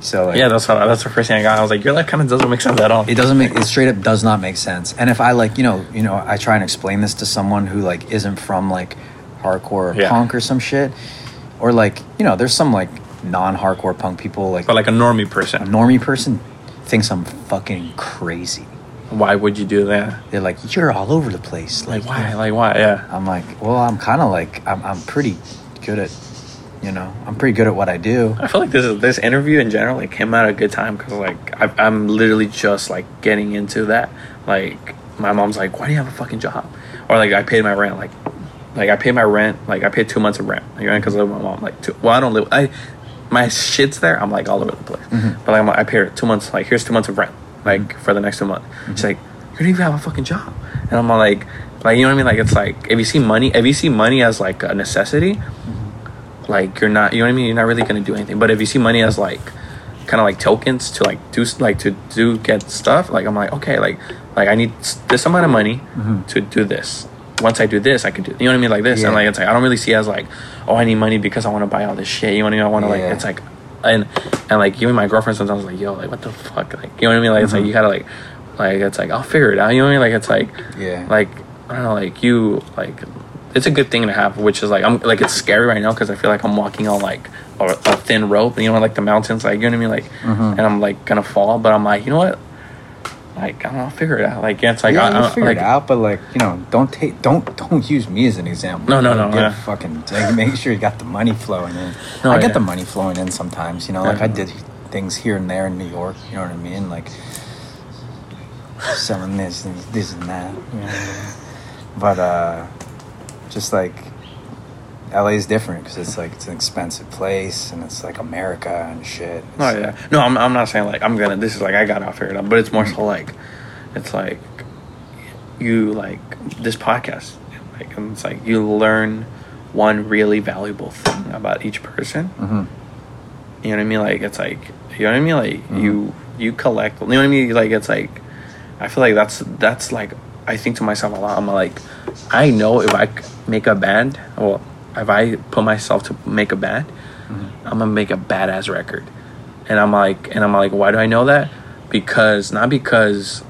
So like, yeah, that's the first thing I got. I was like, your life kind of doesn't make sense at all. It straight up does not make sense. And if I like, you know, I try and explain this to someone who like isn't from like hardcore or yeah. punk or some shit, or like, you know, there's some like non-hardcore punk people, like, but like a normie person thinks I'm fucking crazy. Why would you do that? They're like, you're all over the place. Like why? Yeah. I'm like, well, I'm kind of like, I'm pretty good at, you know, I'm pretty good at what I do. I feel like this interview in general like came out at a good time, because like I'm literally just like getting into that. Like my mom's like, why do you have a fucking job? Or like I paid my rent. Like I paid my rent. Like I paid 2 months of rent. Like, because I live with my mom. Like my shit's there. I'm like all over the place. Mm-hmm. But like, I paid her 2 months. Like, here's 2 months of rent. Like for the next 2 months. Mm-hmm. She's like, you don't even have a fucking job. And I'm like you know what I mean? Like it's like if you see money as like a necessity, mm-hmm. like you're not, you know what I mean? You're not really gonna do anything. But if you see money as like kind of like tokens to like do get stuff, like I'm like, okay, like I need this amount of money mm-hmm. to do this. Once I do this, I can do, you know what I mean, like this, yeah. And like it's like I don't really see it as like, oh, I need money because I want to buy all this shit, you know what I mean? I want to yeah. like it's like, and like even my girlfriend sometimes like, yo, like what the fuck, like you know what I mean? Like mm-hmm. it's like you gotta like it's like I'll figure it out, you know what I mean? Like it's like yeah, like I don't know, like you like it's a good thing to have, which is like, I'm like, it's scary right now because I feel like I'm walking on like a thin rope, you know, like the mountains, like, you know what I mean, like, and I'm like gonna fall, but I'm like, you know what, like, I don't know, I'll figure it out. Like, yeah, it's like, yeah, I'll figure it out, but like, you know, don't use me as an example. No. Yeah. Fucking like, make sure you got the money flowing in. No, I get the money flowing in sometimes, you know, like I did things here and there in New York, you know what I mean? Like selling this and this and that, you know what I mean? But just like LA is different because it's like, it's an expensive place and it's like America and shit. It's No, I'm not saying like I'm gonna, this is like I got off here, but it's more so like, it's like you like this podcast, like, and it's like you learn one really valuable thing about each person. You know what I mean? Like, it's like, you know what I mean? Like you collect, you know what I mean? Like, it's like, I feel like that's like, I think to myself a lot. I'm like, I know if I make a band, well, if I put myself to make a band, I'm gonna make a badass record. And I'm like, why do I know that? Because not because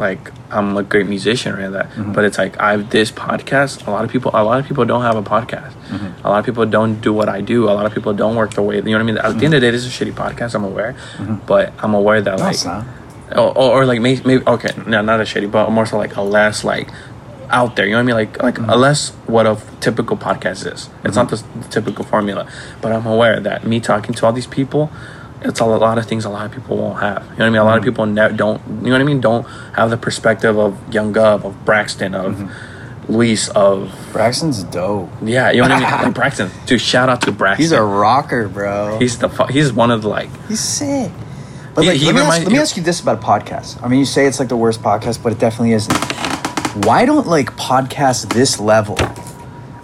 like I'm a great musician or that, but it's like I've this podcast. A lot of people don't have a podcast. A lot of people don't do what I do. A lot of people don't work the way, you know what I mean? At the end of the day, this is a shitty podcast. I'm aware, but I'm aware that like, or like maybe okay, no, not a shitty, but more so like a less like out there, you know what I mean? Like unless what a typical podcast is. It's not the typical formula, but I'm aware that me talking to all these people, it's a lot of things a lot of people won't have. You know what I mean? A lot of people don't, you know what I mean? Don't have the perspective of YoungGov, of Braxton, of Luis, of... Braxton's dope. Yeah, you know what I mean? Braxton. Dude, shout out to Braxton. He's a rocker, bro. He's one of the like... He's sick. But like, let me ask you this about podcasts. I mean, you say it's like the worst podcast, but it definitely isn't. Why don't like podcasts this level?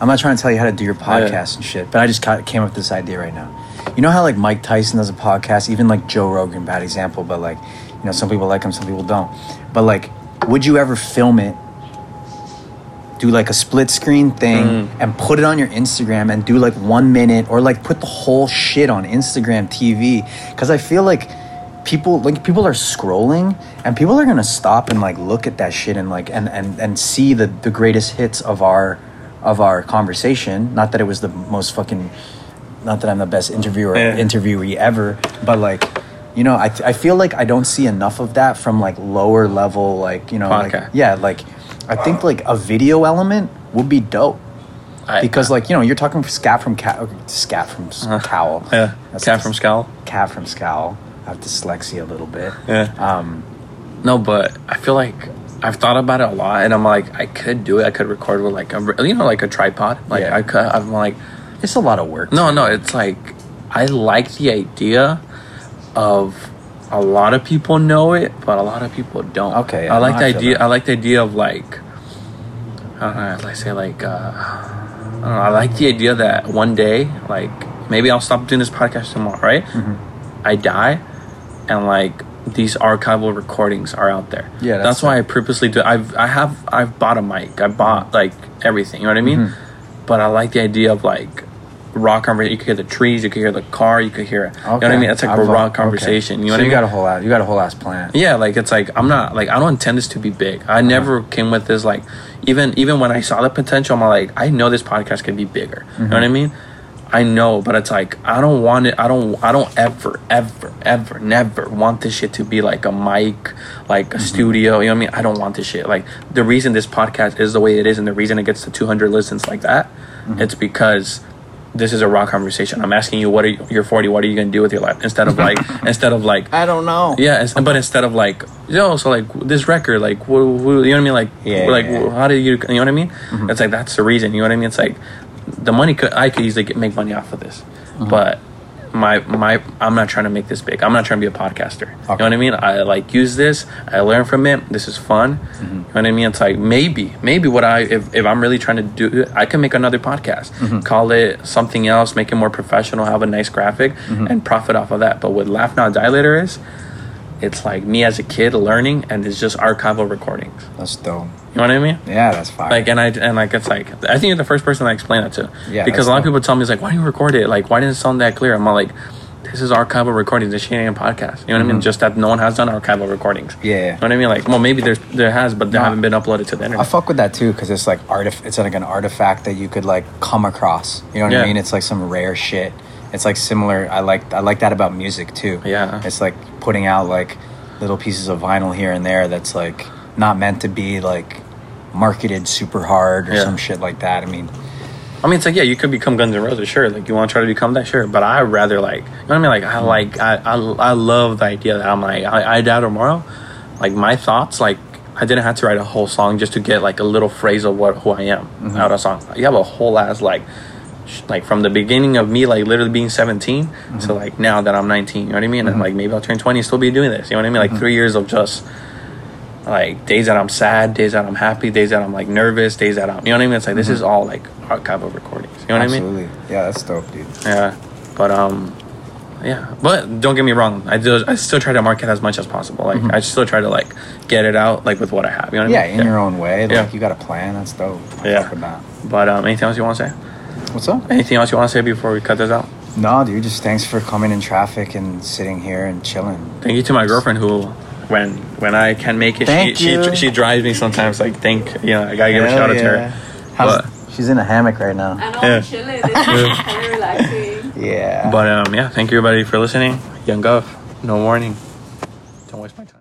I'm not trying to tell you how to do your podcast and shit, but I just came up with this idea right now. You know how like Mike Tyson does a podcast, even like Joe Rogan, bad example, but like, you know, some people like him, some people don't. But like, would you ever film it, do like a split screen thing and put it on your Instagram and do like 1 minute or like put the whole shit on Instagram TV? Because I feel like people are scrolling and people are going to stop and like look at that shit and like and see the greatest hits of our conversation. Not that it was the most fucking, not that I'm the best interviewee ever, but like, you know, I feel like I don't see enough of that from like lower level, like, you know, like, yeah, like I think like a video element would be dope. Because like, you know, you're talking Scowl. Yeah. Cat from Scowl. I have dyslexia a little bit. Yeah. No, but I feel like I've thought about it a lot, and I'm like, I could do it. I could record with like a, you know, like a tripod. Like I could. I'm like, it's a lot of work. No, it's like I like the idea of a lot of people know it, but a lot of people don't. Okay. I like the idea. I like the idea of like, I don't know. Let's say like, I don't know. I like the idea that one day, like maybe I'll stop doing this podcast tomorrow, right? I die. And like these archival recordings are out there. Yeah, that's why I purposely do. I've bought a mic. I bought like everything. You know what I mean? But I like the idea of like raw conversation. You could hear the trees. You could hear the car. You could hear. Okay. You know what I mean? It's like raw conversation. You know what I mean? You got a whole ass plan. Yeah, like it's like I'm not like I don't intend this to be big. I never came with this like even when I saw the potential, I'm like I know this podcast could be bigger. You know what I mean? I know, but it's like I don't want it. I don't never want this shit to be like a mic, like a studio. You know what I mean? I don't want this shit. Like the reason this podcast is the way it is, and the reason it gets to 200 listens like that, it's because this is a raw conversation. I'm asking you, you're 40. What are you gonna do with your life? Instead of like, I don't know. Yeah, but instead of like, yo, so like this record, like, you know what I mean? Like, how do you know what I mean? It's like that's the reason. You know what I mean? It's like. The money I could easily make money off of this, but I'm not trying to make this big. I'm not trying to be a podcaster. Okay. You know what I mean? I like use this. I learn from it. This is fun. You know what I mean? It's like maybe what if I'm really trying to do it, I can make another podcast, call it something else, make it more professional, have a nice graphic, and profit off of that. But what Laugh Now Die Later is, it's like me as a kid learning, and it's just archival recordings. That's dope. You know what I mean? Yeah, that's fire. Like, and it's like, I think you're the first person I explain it to. Yeah. Because a lot of people tell me, it's like, why do you record it? Like, why didn't it sound that clear? I'm all like, this is archival recordings. This shit ain't a podcast. You know what I mean? Just that no one has done archival recordings. Yeah. You know what I mean? Like, well, maybe there has, but they haven't been uploaded to the internet. I fuck with that too, because it's like it's like an artifact that you could like come across. You know what I mean? It's like some rare shit. It's like similar. I like that about music too. Yeah. It's like putting out like little pieces of vinyl here and there that's like not meant to be like marketed super hard or some shit like that. I mean, it's like, yeah, you could become Guns N' Roses, sure. Like, you want to try to become that, sure. But I rather, like, you know what I mean? Like, I love the idea that I'm like, I die tomorrow. Like, my thoughts, like, I didn't have to write a whole song just to get, like, a little phrase of who I am out of a song. You have a whole ass, like, from the beginning of me, like, literally being 17 to, like, now that I'm 19. You know what I mean? And, like, maybe I'll turn 20 and still be doing this. You know what I mean? Like, 3 years of just... like days that I'm sad, days that I'm happy, days that I'm like nervous, days that I'm, you know what I mean? It's like this is all like archival recordings. You know what I mean? Absolutely. Yeah, that's dope, dude. Yeah, but but don't get me wrong. I still try to market as much as possible. Like I still try to like get it out like with what I have. You know what I mean? Yeah, in your own way. Like you got a plan. That's dope. Yeah. But anything else you want to say? What's up? Anything else you want to say before we cut this out? No, dude. Just thanks for coming in traffic and sitting here and chilling. Thank you to my girlfriend who. When I can make it, she drives me sometimes. Like, I gotta give a shout out to her. She's in a hammock right now. I know, I'm chilling. This is kind of relaxing. Yeah. But thank you everybody for listening. YoungGov, No Warning. Don't waste my time.